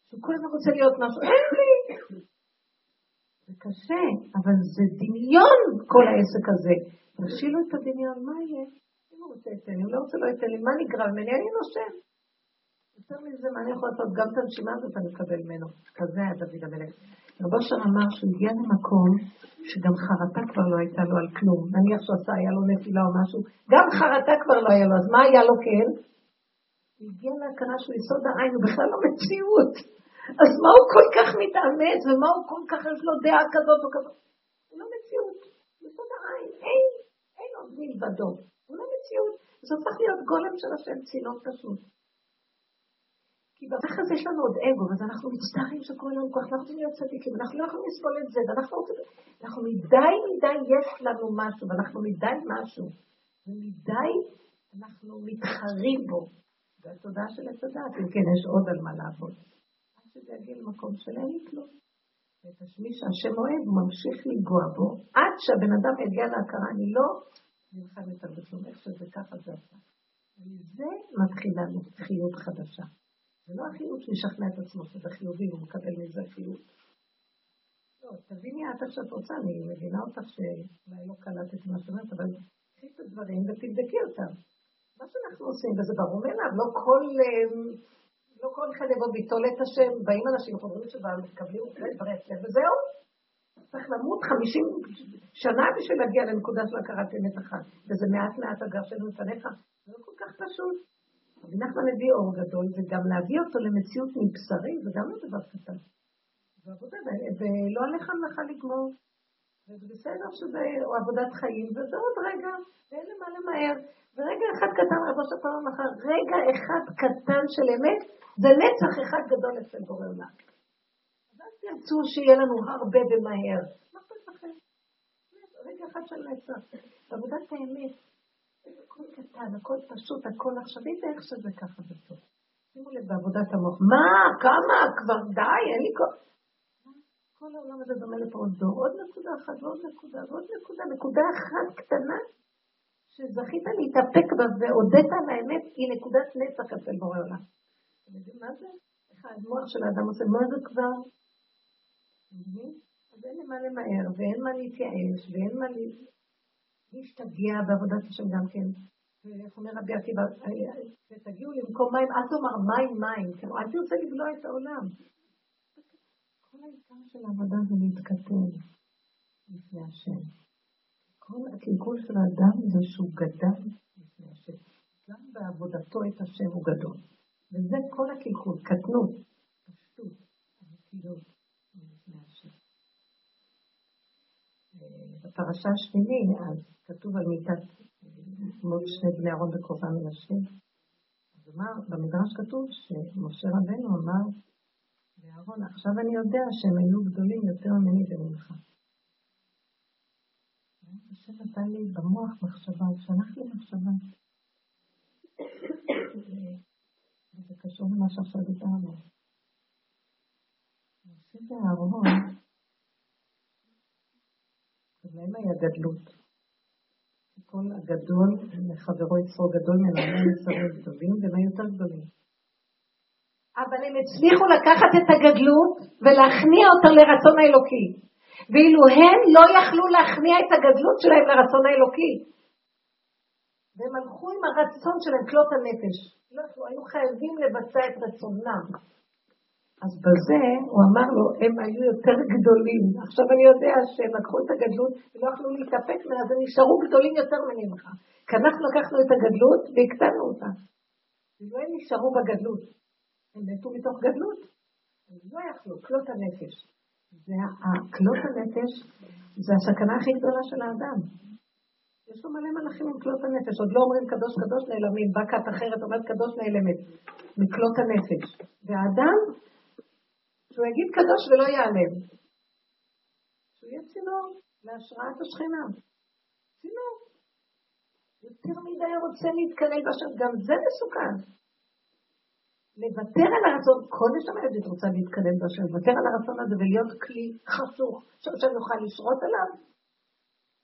שכל הזמן רוצה להיות משהו, אין לי. זה קשה, אבל זה דמיון כל העסק הזה. תשילו את הדמיון, מה יהיה? אם הוא רוצה אתן לי, הוא לא רוצה לא אתן לי, מה נגרם ממני? אני נושם. יותר מזה, מה אני יכול לעשות? גם את הנשימה הזאת אני מקבל ממנו. כזה היה דוד המלך. רבושר אמר שהוא הגיע למקום שגם חרטה כבר לא הייתה לו על כלום. נניח שעשה, היה לו נפילה או משהו. גם חרטה כבר לא היה לו, אז מה היה לו כן? הוא הגיע להכרה של יסוד העין, הוא בכלל לא מציאות. אז מה הוא כל כך מתאמץ, ומה הוא כל כך יש לו דעה כזאת או כזאת? הוא לא מציאות. יסוד העין, אין עוד מלבדו. הוא לא מציאות. זה הופך להיות גולם של השם צינור פשוט. כי בבחר הזה יש לנו עוד אגו, אז אנחנו מצטערים שכל יום כוח, אנחנו רוצים להיות צדיקים, אנחנו לא יכולים לסבול את זה, אנחנו מדי יש לנו משהו, ואנחנו מדי משהו, ומדי אנחנו מתחרים בו, והתודעה של התודעה, אם כן יש עוד על מה לעבוד. אז שזה יגיע למקום שלהם יקלו, ותשמי שהשם אוהב, הוא ממשיך לגוע בו, עד שהבן אדם יגיע להכרה, אני לא נלחם את הבשום, איך שזה ככה זה עשה. וזה מתחילה חיות חדשה. זה לא החיות שישכנע את עצמו שזה חיובי, הוא מקבל מזה חיות. לא, תביני את עכשיו רוצה, אני מבינה אותך שאולי לא קלטת מה שאומרת, אבל תחי את הדברים ותבדקי אותם. מה שאנחנו עושים, וזה ברור מאליו, לא כל לא כל אחד יבוא ביטול את השם, באים אנשים, חברים שבאם, מתקבלים ברצף, וזהו. צריך למות 50 שנה בשביל להגיע לנקודה של הכרת אמת אחת. וזה מעט מעט הגרשנו את עליך. זה לא כל כך פשוט. רבי נחמן הביא אור גדול, וגם להביא אותו למציאות מבשרי, זה גם לא דבר קטן. ולא עליך מלאכה לגמור. ובסדר שזה עבודת חיים, וזה עוד רגע, ואין למה למהר. ורגע אחד קטן, רבו שאתה לא מחר, רגע אחד קטן של אמת, זה נצח אחד גדול אצל בורא עולם. אז אל תרצו שיהיה לנו הרבה ומהר. מה פשוט לכם? רגע אחד של נצח. עבודת האמת, הכל קטן, הכל פשוט, הכל עכשווי, ואיך שזה ככה בסוף. שימו לב בעבודת המוח. מה? כמה? כבר די? אין לי כל... כל העולם הזה דומה לפרוזדור. עוד נקודה אחת, ועוד נקודה, ועוד נקודה, נקודה אחת קטנה, שזכית להתאפק בה ועודדת על האמת, היא נקודת נצח אצל בורא עולם. אתם יודעים מה זה? אחד, מוח של האדם עושה, מה זה כבר? אז אין למה למהר, ואין מה להתייאש, ואין מה להשתגע בעבודת השם גם כן. ואיך אומר רבי עקיבא, תגיעו למקום מים, אל תאמר מים מים, אל תרצה לבלוע את העולם. כל העיקר של העבודה זה להתקטן לפני השם. כל הקלקול של האדם זה שהוא גדל לפני השם. גם בעבודתו את השם הוא גדול. וזה כל הקלקול, קטנות, פשוט, המתילות לפני השם. בפרשה השני, אז כתוב על מיטת מות שני בני אהרון בקרובה מן השם. אז אמר, במדרש כתוב שמשה רבנו אמר, ואהרון, עכשיו אני יודע שהם היו גדולים יותר ממני וממך. השם נתן לי במוח מחשבה, שלח לי מחשבה. וזה קשור למה שעכשיו דיברנו. משה ואהרון, להם היה גדלות. כל הגדול, חברו יצרו גדול, מנהלים יצרו גדולים, והם היו יותר גדולים. אבל הם הצליחו לקחת את הגדלות ולהכניע אותה לרצון האלוקי. ואילו הם לא יכלו להכניע את הגדלות שלהם לרצון האלוקי. והם הלכו עם הרצון שלהם, כלות הנפש. לא, היו חייבים לבצע את רצונם. אז בזה הוא אמר לו, הם היו יותר גדולים. עכשיו אני יודע שהם לקחו את הגדלות ולא יכלו להתאפק ממנה, אז הם נשארו גדולים יותר ממך. כי אנחנו לקחנו את הגדלות והקטנו אותה. ולא הם נשארו בגדלות. הם נתו מתוך גדלות, הם לא יכלו, כלות הנפש. כלות הנפש זה הסכנה הכי גדולה של האדם. יש לו מלא מלאכים עם כלות הנפש, עוד לא אומרים קדוש קדוש נעלמים, בקת אחרת אומרת קדוש נעלמת, מכלות הנפש. והאדם, שהוא יגיד קדוש ולא ייעלם, שהוא יהיה צינור להשראת השכינה. צינור. יותר מדי רוצה להתקלל בשם, גם זה מסוכן. לוותר על הרצון, קודש המלדת רוצה להתקדם בשם, לוותר על הרצון הזה ולהיות כלי חסוך, שעכשיו נוכל לשרות עליו.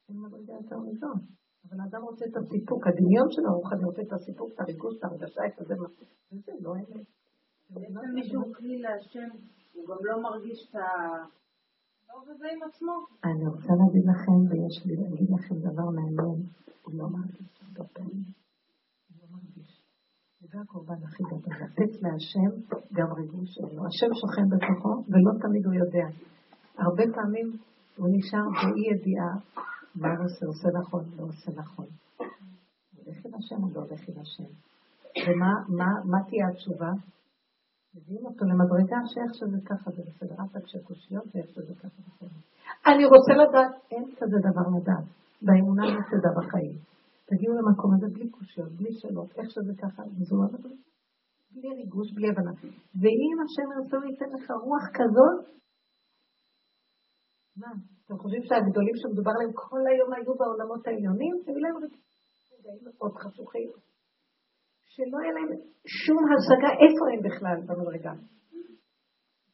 אני לא יודע יותר מזון, אבל האדם רוצה את הסיפוק, הדמיון של הרוחד רוצה את הסיפוק, את הריגוש, את הרגשה, את הזה, וזה לא אמת. בעצם מישהו כלי להשם, הוא גם לא מרגיש את האור הזה עם עצמו. אני רוצה להגיד לכם, ויש לי להגיד לכם דבר מעניין, הוא לא מרגיש את הפנים. זה הקורבן הכי גדול, לתת להשם גם ריגוש שלו. השם שוכן בתוכו ולא תמיד הוא יודע. הרבה פעמים הוא נשאר באי ידיעה מה הוא עושה, עושה נכון, לא עושה נכון. הולך עם השם או לא הולך עם השם? ומה תהיה התשובה? מביאים אותו למדרגה שאיך שזה ככה, זה בסדר, רק שקושיות ואיך שזה ככה. אני רוצה לדעת, אין כזה דבר לדעת. באמונה אין כזה דבר חיים. תגיעו למקום הזה בלי קושיות, בלי שאלות, איך שזה ככה, מזוהה בדרך, בלי ריגוש, בלי הבנה. ואם השם ירצה ייתן לך רוח כזאת, מה? אתם חושבים שהגדולים שמדובר להם כל היום היו בעולמות העליונים, היו להם רגעים מאוד חשוכיים, שלא היה להם שום השגה איפה הם בכלל במדרגה.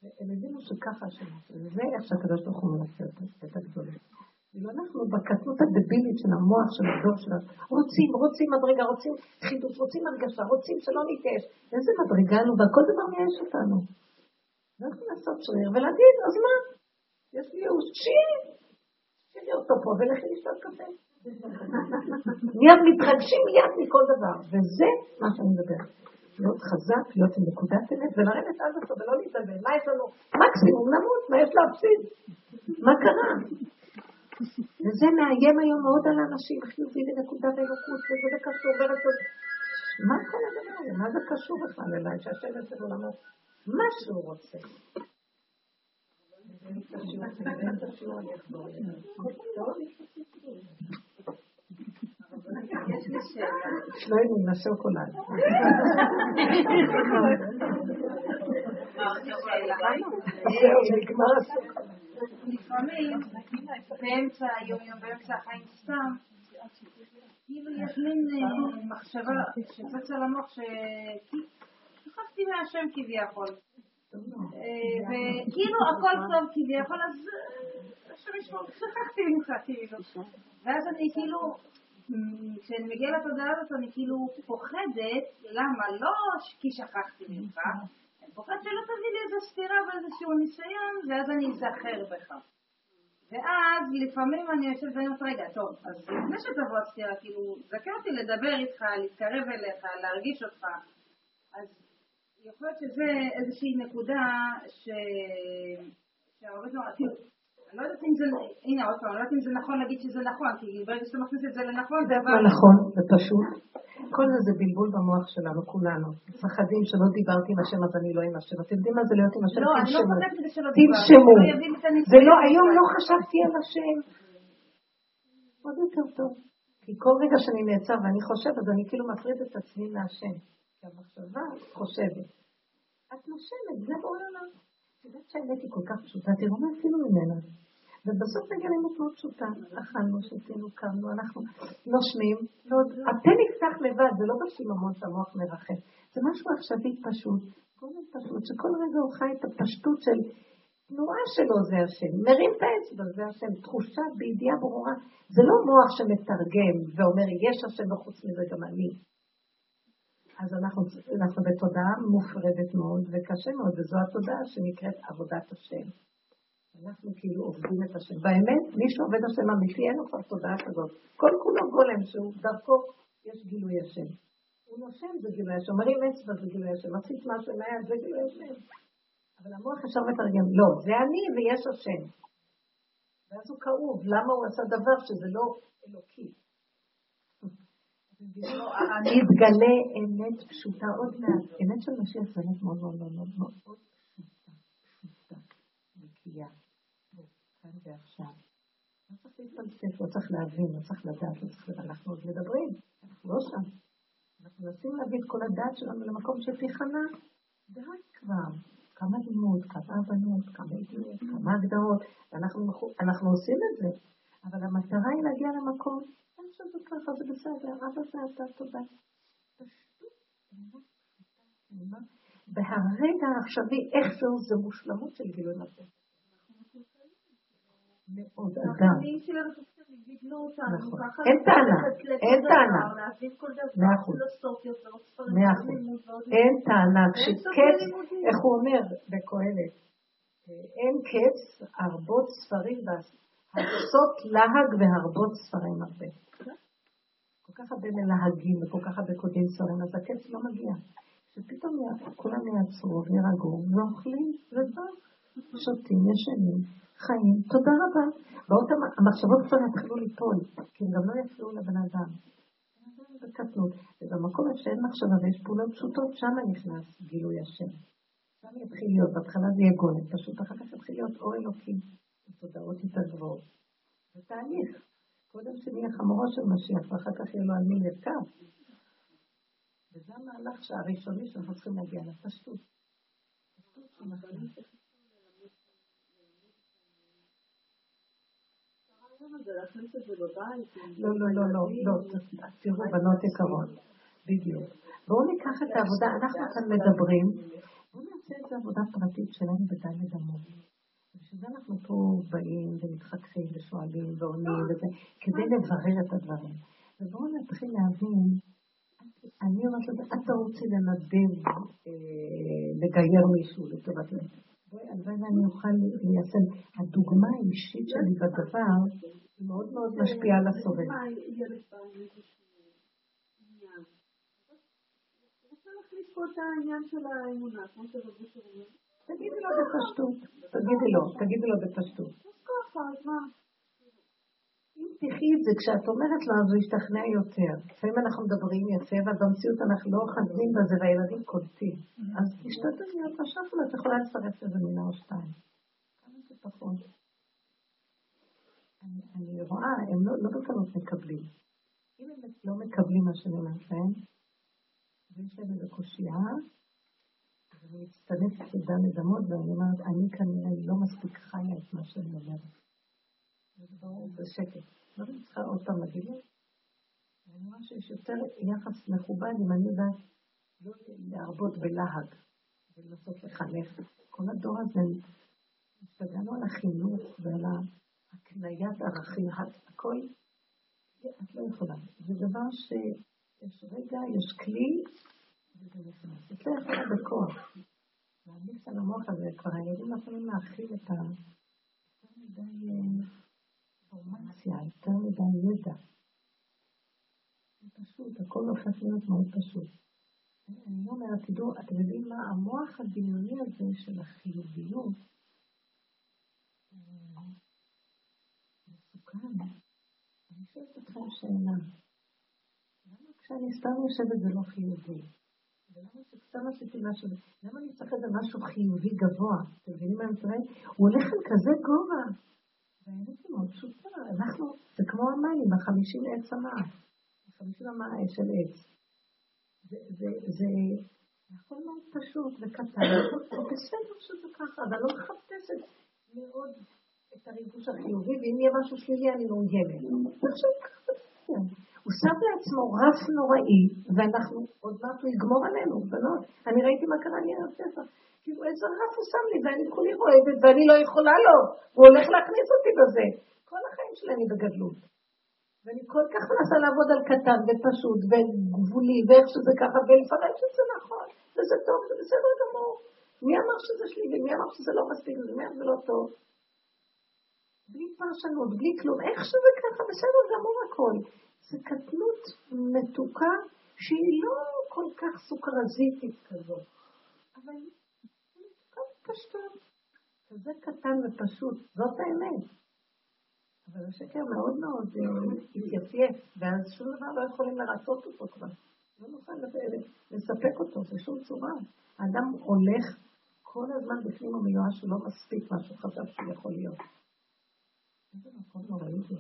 והם הבינו שככה השם, זה איך שהקדוש ברוך הוא מנסה את הגדולים. ולא אנחנו בקטנות הדבילית של המוח של הדור שלנו, רוצים מדרגה, רוצים חידוש, רוצים הרגשה, רוצים שלא נתאש. איזה מדרגה לנו, בכל דבר מייאש אותנו. אנחנו נעשות שריר ולהגיד, אז מה? יש לי ייאוש, שירי אותו פה ולכי לשתות קפה. מיד מתרגשים מיד מכל דבר, וזה מה שאני מדבר. להיות חזק, להיות עם נקודת אמת, ולרדת על אותו ולא להתלבן. מה יש לנו? מקסימום נמות, מה יש להפסיד? מה קרה? וזה מאיים היום מאוד על האנשים, חיובי לנקודת האלוקות, וזה קשור ברצון. מה כל הדבר הזה? מה זה קשור בכלל אליי? שהשם יצא לו למות מה שהוא רוצה. יש לי שאלה. שלאים עם השוקולד. זהו, נגמר השוקולד. לפעמים, באמצע היום, באמצע החיים סתם, כאילו יש מין מחשבה, שפצה למוח שחפתי מהשם כביכול. וכאילו הכל טוב כביכול, אז שכחתי ממך כאילו. ואז אני כאילו... כשאני מגיעה לתודעה הזאת אני כאילו פוחדת, למה? לא כי שכחתי ממך, אני פוחדת שלא תביא לי איזו סתירה ואיזשהו ניסיון, ואז אני אזכר בך. ואז לפעמים אני יושבת ואני אומרת, רגע, טוב, אז לפני שתבוא הסתירה, כאילו, זכרתי לדבר איתך, להתקרב אליך, להרגיש אותך, אז יכול להיות שזה איזושהי נקודה שהרבית לא רצית. אני לא יודעת אם זה, הנה עוד פעם, אני לא יודעת אם זה נכון להגיד שזה נכון, כי ברגע שאתה מכניס את זה לנכון, זה דבר... נכון, זה פשוט. כל זה בלבול במוח שלנו, כולנו. מפחדים שלא דיברתי עם השם, אז אני לא עם השם. אתם יודעים מה זה להיות עם השם? לא, אני לא חושבת שלא דיברתי. תנשמו. ולא, היום לא חשבתי על השם. עוד יותר טוב. כי כל רגע שאני נעצר ואני חושב, אז אני כאילו מפריד את עצמי מהשם. כי המחשבה חושבת. את נושמת, זה בעולם. תדעת שהאמת היא כל כך פשוטה, תראו מה עשינו ממנה. ובסוף נגיע לאמת מאוד פשוטה. אכלנו, שתינו, קמנו, אנחנו נושמים. הפה נפתח לבד, זה לא בשיממון שהמוח מרחם. זה משהו עכשווי פשוט. גורם פשוט, שכל רגע הוא חי את הפשטות של תנועה שלו, זה השם. מרים את האצבע, זה השם. תחושה בידיעה ברורה. זה לא מוח שמתרגם ואומר, יש השם וחוץ מזה גם אני. אז אנחנו בתודעה מופרדת מאוד וקשה מאוד, וזו התודעה שנקראת עבודת השם. אנחנו כאילו עובדים את השם. באמת, מי שעובד השם אמיתי, אין לו כבר תודעה כזאת. כל כולו גולם שהוא דרכו, יש גילוי השם. הוא נושם זה גילוי השם, מרים אצבע זה גילוי השם, עשית משהו מהיד זה גילוי השם. אבל המוח ישר מתרגם, לא, זה אני ויש השם. ואז הוא כאוב, למה הוא עשה דבר שזה לא אלוקי? אני אתגלה אמת פשוטה עוד מעט. אמת של משיח זה אמת מאוד מאוד מאוד מאוד מאוד פשוטה. נקייה. כאן ועכשיו. לא צריך להתפלסף, לא צריך להבין, לא צריך לדעת, לא צריך לדעת. אנחנו עוד מדברים, אנחנו לא שם. אנחנו מנסים להביא את כל הדעת שלנו למקום של תיכנה. די כבר. כמה לימוד, כמה הבנות, כמה אידיויות, כמה הגדרות. אנחנו עושים את זה. אבל המטרה היא להגיע למקום. שזה ככה, זה בסדר, רבה זה אתה, תודה. והרגע העכשווי, איך זהו, זה מושלמות של גילוי הזה. מאוד אדם. נכון, אין טענה, אין טענה. 100%. אין טענה, כשקץ, איך הוא אומר בקהלת, אין קץ, הרבות ספרים בעשית. הרסות להג והרבות ספרים הרבה. כל כך הרבה מלהגים וכל כך הרבה קודים ספרים, אז הקץ לא מגיע. שפתאום כולם יעצרו וירגעו ואוכלים וזהו. שותים, ישנים, חיים, תודה רבה. באות המחשבות כבר יתחילו ליפול, כי הם גם לא יפלו לבן אדם. בקטנות, ובמקום שאין מחשבה ויש פעולות פשוטות, שם נכנס גילוי השם. שם יתחיל להיות, בהתחלה זה יהיה גולם, פשוט אחר כך יתחיל להיות אור אלוקי. התודעות התעזבות. זה תהליך. קודם שנהיה חמורו של משיח, ואחר כך יהיה לו על מי לרכב. וזה המהלך שהראשוני שאנחנו צריכים להגיע לפשטות. פשטות שמחלים. לא. תראו, בנות יקרות. בדיוק. בואו ניקח את העבודה, אנחנו כאן מדברים. בואו נעשה את העבודה פרטית שלנו בדלת אמות. שזה אנחנו פה באים ומתחככים ושואלים ועונים וזה, כדי לברר את הדברים. ובואו נתחיל להבין, אני אומרת לזה, אתה רוצה לנדב, לגייר מישהו, לטובת לב. ואלוון אני אוכל ליישם, הדוגמה האישית שלי בדבר, היא מאוד מאוד משפיעה על הסובב. להחליף פה את העניין של האמונה, כמו שרבית אומרת. תגידי לו בפשטות. תגידי לו בפשטות. אז ככה, אז מה? אם תחי את זה, כשאת אומרת לו, אז הוא ישתכנע יותר. לפעמים אנחנו מדברים יפה, אבל במציאות אנחנו לא חזים בזה, והילדים קולטים. אז תשתתף להיות פשוט, אבל את יכולה לצרף לזה מילה או שתיים. כמה זה פחות? אני רואה, הם לא בקלות מקבלים. אם הם לא מקבלים מה שאני אומרת, ויש להם איזה קושייה, אז אני מצטנפת את דם לדמות, ואני אומרת, אני כנראה לא מספיק חיה את מה שאני אומרת. זה ברור, זה שקט. לא צריכה עוד פעם להגיד. אני רואה שיש יותר יחס מכובד אם אני יודעת לא להרבות בלהג ולנסות לחנך. כל הדור הזה השתגענו על החינוך ועל הקניית ערכים, הכל. את לא יכולה. זה דבר שיש רגע, יש כלי, וזה נכנס. את לא יכולה בכוח. להעמיס על המוח הזה, כבר הילדים יכולים להכיל את ה... אינפורמציה, יותר מדי ידע. זה פשוט, הכל הופך להיות מאוד פשוט. אני אומרת, תדעו, אתם יודעים מה? המוח הדמיוני הזה של החיוביות מסוכן. אני שואלת אתכם שאלה. למה כשאני סתם יושבת זה לא חיובי? ולמה שסתם עשיתי משהו? למה אני צריך את זה משהו חיובי גבוה? אתם מבינים מה אני אומרת? הוא הולך על כזה גובה. והאמת היא מאוד פשוטה, אנחנו, זה כמו המים, 50 עץ המים, 50 המים של עץ. זה הכל מאוד פשוט וקטן, זה בסדר שזה ככה, אבל לא מחפשת מאוד את הריגוש החיובי, ואם יהיה משהו שלילי אני לא גמל. עכשיו ככה, הוא שם לעצמו רף נוראי, ואנחנו עוד מעט נגמור עלינו, בנות, אני ראיתי מה קרה לי על הספר. כאילו איזה רף הוא שם לי, ואני כולי רועדת, ואני לא יכולה לו, הוא הולך להכניס אותי בזה. כל החיים שלי אני בגדלות. ואני כל כך מנסה לעבוד על קטן ופשוט וגבולי, ואיך שזה ככה, ולפרט שזה נכון, וזה טוב, זה בסדר גמור. מי אמר שזה שלילי, מי אמר שזה לא מספיק, מי אמר שזה לא טוב. בלי פרשנות, בלי כלום, איך שזה ככה, בסדר גמור הכל. זה קטנות מתוקה, שהיא לא כל כך סוכרזיתית כזאת. אבל... פשוט, זה קטן ופשוט, זאת האמת. אבל השקר מאוד מאוד התייפייף, ואז שום דבר לא יכולים לרצות אותו כבר. לא נוכל לספק אותו, זה שום צורה. האדם הולך כל הזמן בפנים המיואש, הוא לא מספיק מה שהוא חשב שהוא יכול להיות. איזה מקום לא ראיתי.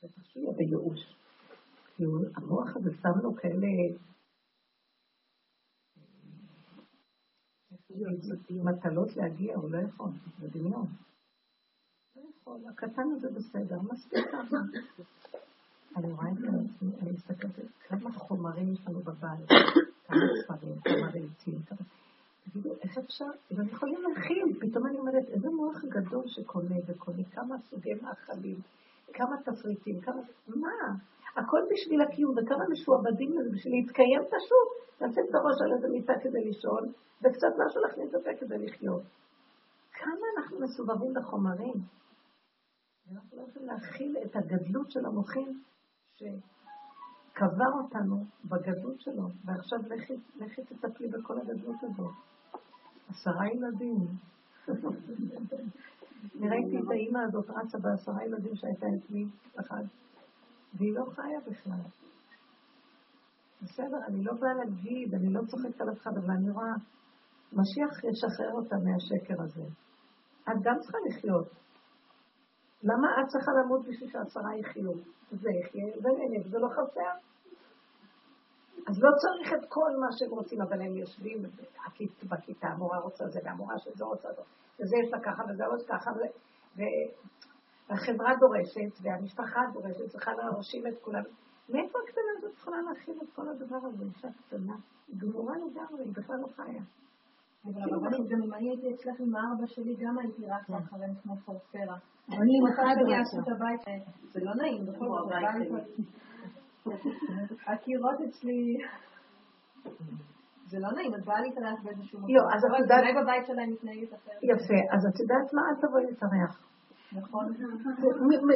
זה פשוט בייאוש. המוח הזה שם לו כאלה... מטלות להגיע, הוא לא יכול, זה דמיון. לא יכול, הקטן הזה בסדר, מספיק כמה. אני רואה את זה, אני מסתכלת כמה חומרים יש לנו בבית, כמה ספרים, כמה רעיצים, תגידו, איך אפשר? ואני יכולים להכיל, פתאום אני אומרת, איזה מוח גדול שקונה וקונה, כמה סוגי מאכלים, כמה תפריטים, כמה... מה? הכל בשביל הקיום, וכמה משועבדים לזה, בשביל להתקיים פשוט, לצאת בראש על איזה מיטה כדי לישון, וקצת משהו להכניס אותה כדי לחיות. כמה אנחנו מסובבים בחומרים? אנחנו לא יכולים להכיל את הגדלות של המוחים, שקבר אותנו בגדלות שלו, ועכשיו לכי תטפלי בכל הגדלות הזאת. 10 ילדים. נראיתי את האמא הזאת רצה ב10 ילדים שהייתה עצמי אחד. והיא לא חיה בכלל. בסדר, אני לא באה להגיד, אני לא צוחקת על אחד, אבל אני רואה, משיח ישחרר אותה מהשקר הזה. את גם צריכה לחיות. למה את צריכה למות בשביל ש10 יחיו? זה יחיה, זה נהנף, זה לא חסר. אז לא צריך את כל מה שהם רוצים, אבל הם יושבים בכיתה, המורה רוצה זה, והמורה שזה רוצה זה, וזה יש לה ככה, וזה עוד ככה, והחברה דורשת, והמשפחה דורשת, צריכה להרשים את כולם. מאיפה הקטנה הזאת צריכה להכין את כל הדבר הזה? אישה קטנה, גמורה לגמרי, היא בכלל לא חיה. אבל גם אם אני הייתי אצלך עם הארבע שלי, גם הייתי רק לאחרים כמו פורפרה. אני מתי בגעשת את הבית, זה לא נעים, בכל הבית. הקירות אצלי... זה לא נעים, את באה להתארח באיזשהו מקום. לא, אז את יודעת... אולי בבית שלהם מתנהגת אחרת. יפה, אז את יודעת מה, את תבואי להתארח. נכון.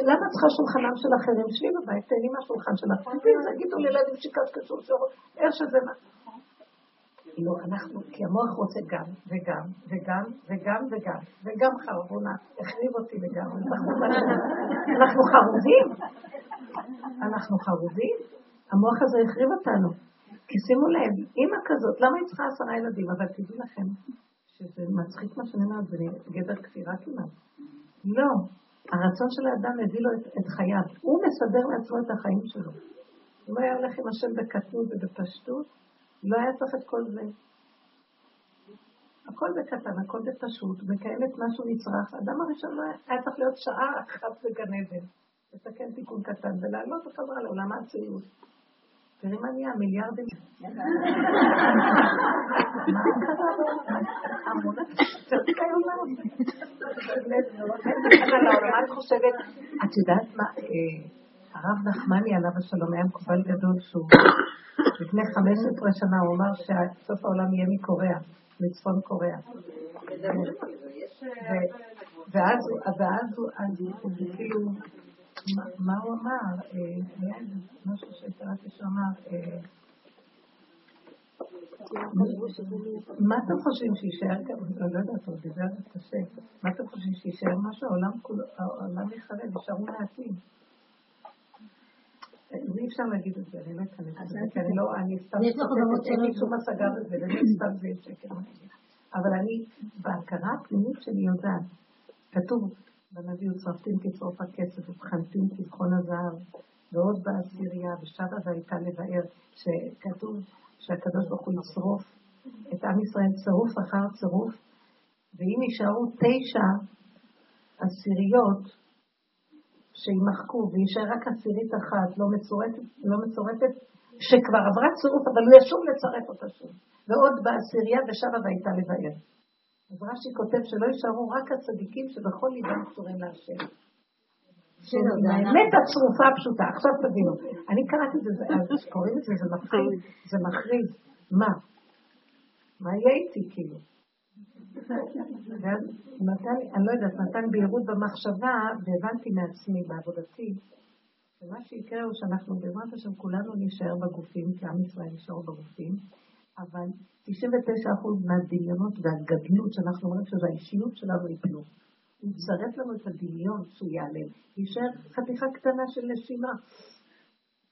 למה צריכה שולחנם של אחרים? שלי בבית, תהני מהשולחן שלך. תגידו לילדים שיקשקשו, איך שזה מה. לא, אנחנו, כי המוח רוצה גם, וגם, וגם, וגם, וגם, וגם חרבונה, החריב אותי לגמרי, אנחנו חרובים, המוח הזה החריב אותנו, כי שימו לב, אמא כזאת, למה היא צריכה 10 ילדים? אבל תדעו לכם, שזה מצחיק מה שנאמר, זה גדר כפירה כמעט. לא, הרצון של האדם הביא לו את חייו, הוא מסדר לעצמו את החיים שלו. אם היה הולך עם השם בקטנות ובפשטות, לא היה צריך את כל זה. הכל בקטן, הכל בפשוט, וקיימת משהו נצרח. האדם הראשון היה צריך להיות שעה אחת בגן עדן, לתקן תיקון קטן, ולעלות וחזרה לעולם הציונות. תראי מה נהיה, מיליארדים. צריך היום לעולם. אבל אני חושבת, את יודעת מה, הרב נחמני עליו השלום היה מקובל גדול שהוא לפני 15 שנה הוא אמר שסוף העולם יהיה מקוריאה, מצפון קוריאה. ואז הוא כאילו, מה הוא אמר? היה משהו שהתראתי שהוא אמר, מה אתם חושבים שישאר גם? לא יודעת, הוא דיבר קשה. מה אתם חושבים שישאר משהו? העולם יחרד, ישארו מעטים. אי אפשר להגיד את זה, אני לא אכנס את זה, כי אני לא, אני סתם חושבת, אין לי שום השגה בזה, ואני סתם זה שקר. אבל אני, בהכרה הפנימית שלי יודעת, כתוב, בנביא וצרפתים כצרוף הכסף, ובחנתים כבחון הזהב, ועוד בעשירייה, ושבה והייתה לבאר, שכתוב שהקדוש ברוך הוא יצרוף, את עם ישראל צירוף אחר צירוף, ואם יישארו 9 עשיריות, שימחקו וישאר רק 10th לא מצורפת שכבר עברה צירוף אבל לא ישוב לצרף אותה שוב ועוד בעשירייה ושבה והייתה לבאר. אז רש"י כותב שלא יישארו רק הצדיקים שבכל ליבם קשורים להשם. באמת הצרופה הפשוטה, עכשיו תבינו, אני קראתי את זה, אז קוראים את זה, זה מחריב, מה יהיה איתי כאילו? אני לא יודעת, נתן בהירות במחשבה והבנתי מעצמי בעבודתי שמה שיקרה הוא שאנחנו בעזרת השם כולנו נשאר בגופים, כי עם ישראל נשאר בגופים, אבל 99% מהדמיונות והגדלות שאנחנו אומרים שזה האישיות שלנו יפלו, הוא יצרף לנו את הדמיון שהוא יעלם, נשאר חתיכה קטנה של נשימה,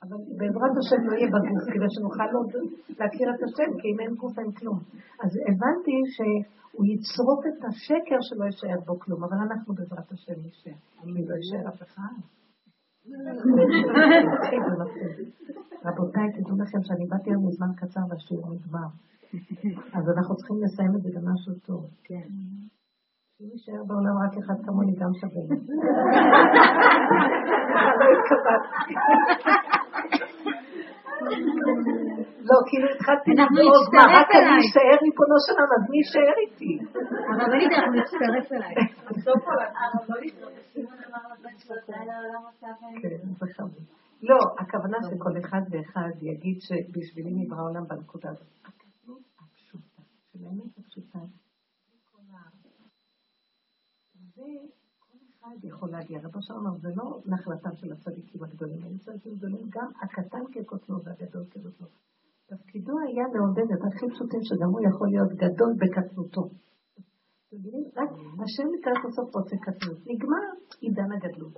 אבל בעזרת השם לא יהיה בגוף כדי שנוכל להכיר את השם, כי אם אין גוף אין כלום. אז הבנתי שהוא יצרוק את השקר שלא יישאר בו כלום, אבל אנחנו בעזרת השם נשאר. אני לא יישאר אף אחד. רבותיי, תדעו לכם שאני באתי היום מזמן קצר והשיעור נגמר. אז אנחנו צריכים לסיים את זה גם משהו טוב. כן. אם יישאר בעולם רק אחד כמוני גם שווה. לא התקבלתי. לא, כאילו התחלתי לדרוג מה, רק אני אשאר ריפונו שלנו, אז מי אשאר איתי? אבל אני דרך מצטרף אליי. בסוף עולם, אבל לא לדרוג, שימו למה רבן שרדה לעולם אותה ואין. כן, זה חמוד. לא, הכוונה שכל אחד ואחד יגיד שבשבילי נברא העולם בנקודה הזאת. הכתלות הפשוטה, שלאמת הפשוטה, זה כל אחד יכול להגיע. רבו שאומר, זה לא נחלתם של הצדיקים הגדולים, אני צדיקים גדולים, גם הקטן כקוטנו והגדול כקוטנו. תפקידו היה לעודד את הכי פשוטים שגם הוא יכול להיות גדול בקטנותו. רק השם לקראת לסוף רוצה קטנות. נגמר עידן הגדלות.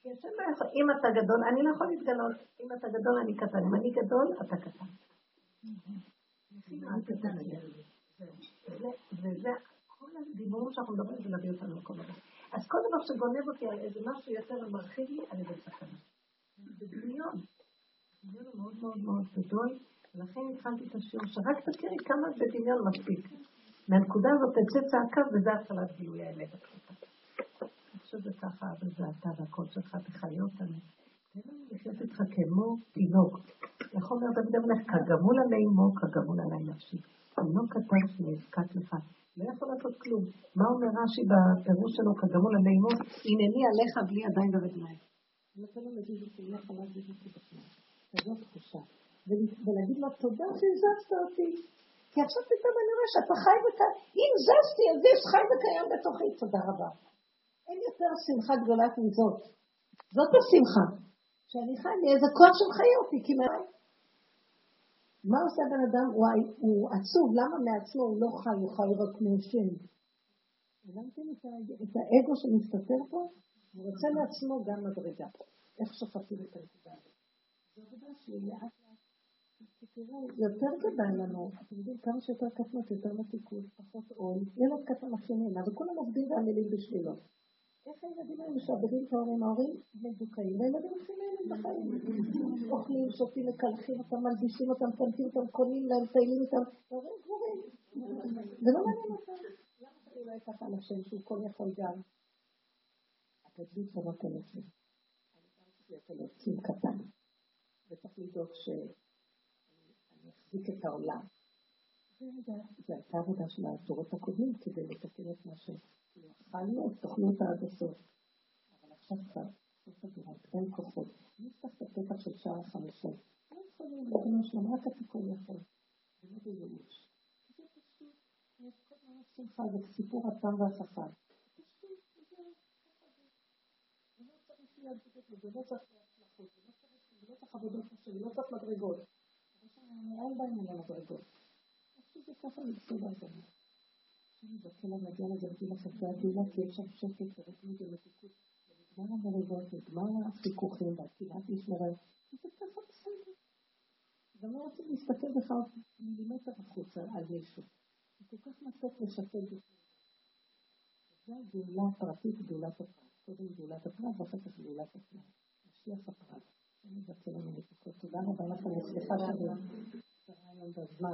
כי השם לא יכול, אם אתה גדול, אני לא יכול להתגלות. אם אתה גדול, אני קטן. אם אני גדול, אתה קטן. וזה כל הדיבור שאנחנו מדברים ולהביא אותנו לכל דבר. אז כל דבר שגונב אותי על איזה משהו יותר ומרחיב לי, אני בסכנה. זה דמיון. זה מאוד מאוד מאוד גדול. ולכן התחלתי את השיעור שרק תכירי כמה בדמיון מספיק. מהנקודה הזאת תצא צעקה וזה התחלת גילוי האמת. אני חושב זה ככה, אבל זה אתה והכל שלך תחיה אותנו. תן לנו לחיות איתך כמו תינוק. יכול להיות דוד המלך, כגמול עלי מו, כגמול עלי נפשי. תינוק קטן שנזקק לך. לא יכול לעשות כלום. מה אומר רש"י בפירוש שלו, כגמול עלי מו? הנני עליך בלי ידיים ורגליים. אני רוצה להגיד את זה, לא חלק זה בפרק. כזאת תחושה. ולהגיד לו תודה שהזזת אותי, כי עכשיו פתאום אני רואה שאתה חי וקיים, אם זזתי אז יש חי וקיים בתוכי, תודה רבה. אין יותר שמחה גדולה מזאת, זאת השמחה, שאני חי לי איזה כוח של חיים אותי, כי מה? מה עושה בן אדם? הוא עצוב, למה לעצמו הוא לא חי, הוא חי רק מאושם? הבנתם את האגו שמסתתר פה? הוא רוצה לעצמו גם מדרגה. איך שופטים את הנקודה הזאת? זו עבודה שהיא לאט לאט. תראו, יותר גדל לנו, אתם יודעים כמה שיותר קטנות, יותר מתיקות, פחות עול, ילד קטן מחיינה, וכולם עובדים ועמלים בשבילו. איך הילדים האלה שעבדים כהורים, ההורים מדוכאים, והילדים עושים לילד בחיים. אוכלים, שופים, מקלחים אותם, מלבישים אותם, קנטים אותם, קונים להם, טעילים אותם, ההורים גבורים. זה לא מעניין אותם. למה זה אולי ככה לשם שהוא כל יכול גם? הגדלות זה רק אלפים. אני גם חושבת על עצים קטן. וצריך לדאוג שאני אחזיק את העולם. זה הייתה עבודה של הדורות הקודמים כדי לתקן את מה שאכלנו, תאכלו אותה עד הסוף. אבל עכשיו כבר, סוף הדורות, אין כוחות. נפתח את הפתח של שער החמישים. לא יכולים לבנות שלום, רק התיקון יכול. זה לא בייאוש. זה פשוט, יש כל מיני שמחה, זה סיפור הטעם והשפה. פשוט, זה לא צריך להדבית, זה לא צריך להצלחות, זה לא צריך לא צריך עבודות משהו, לא צריך מדרגות. אבל שאני אין בהם על המדרגות. עכשיו זה ככה מבסודה הזאת. עכשיו נזכה למדיין הזה, נגיד לך את זה הדילה, כי יש שם שקט ורקמית ומתיקות. ונגמר המדרגות, נגמר החיכוכים והתקיעת משמרת. זה ככה בסדר. ואני רוצים להסתכל לך מילימטר החוצה על מישהו. זה כל כך מצט לשפל בפרט. זה הגאולה הפרטית, גאולת הפרט. קודם גאולת הפרט ואחר כך גאולת הפרט. השליח הפרט. אני מבקש לנו לתקות. תודה רבה לכם, סליחה שאני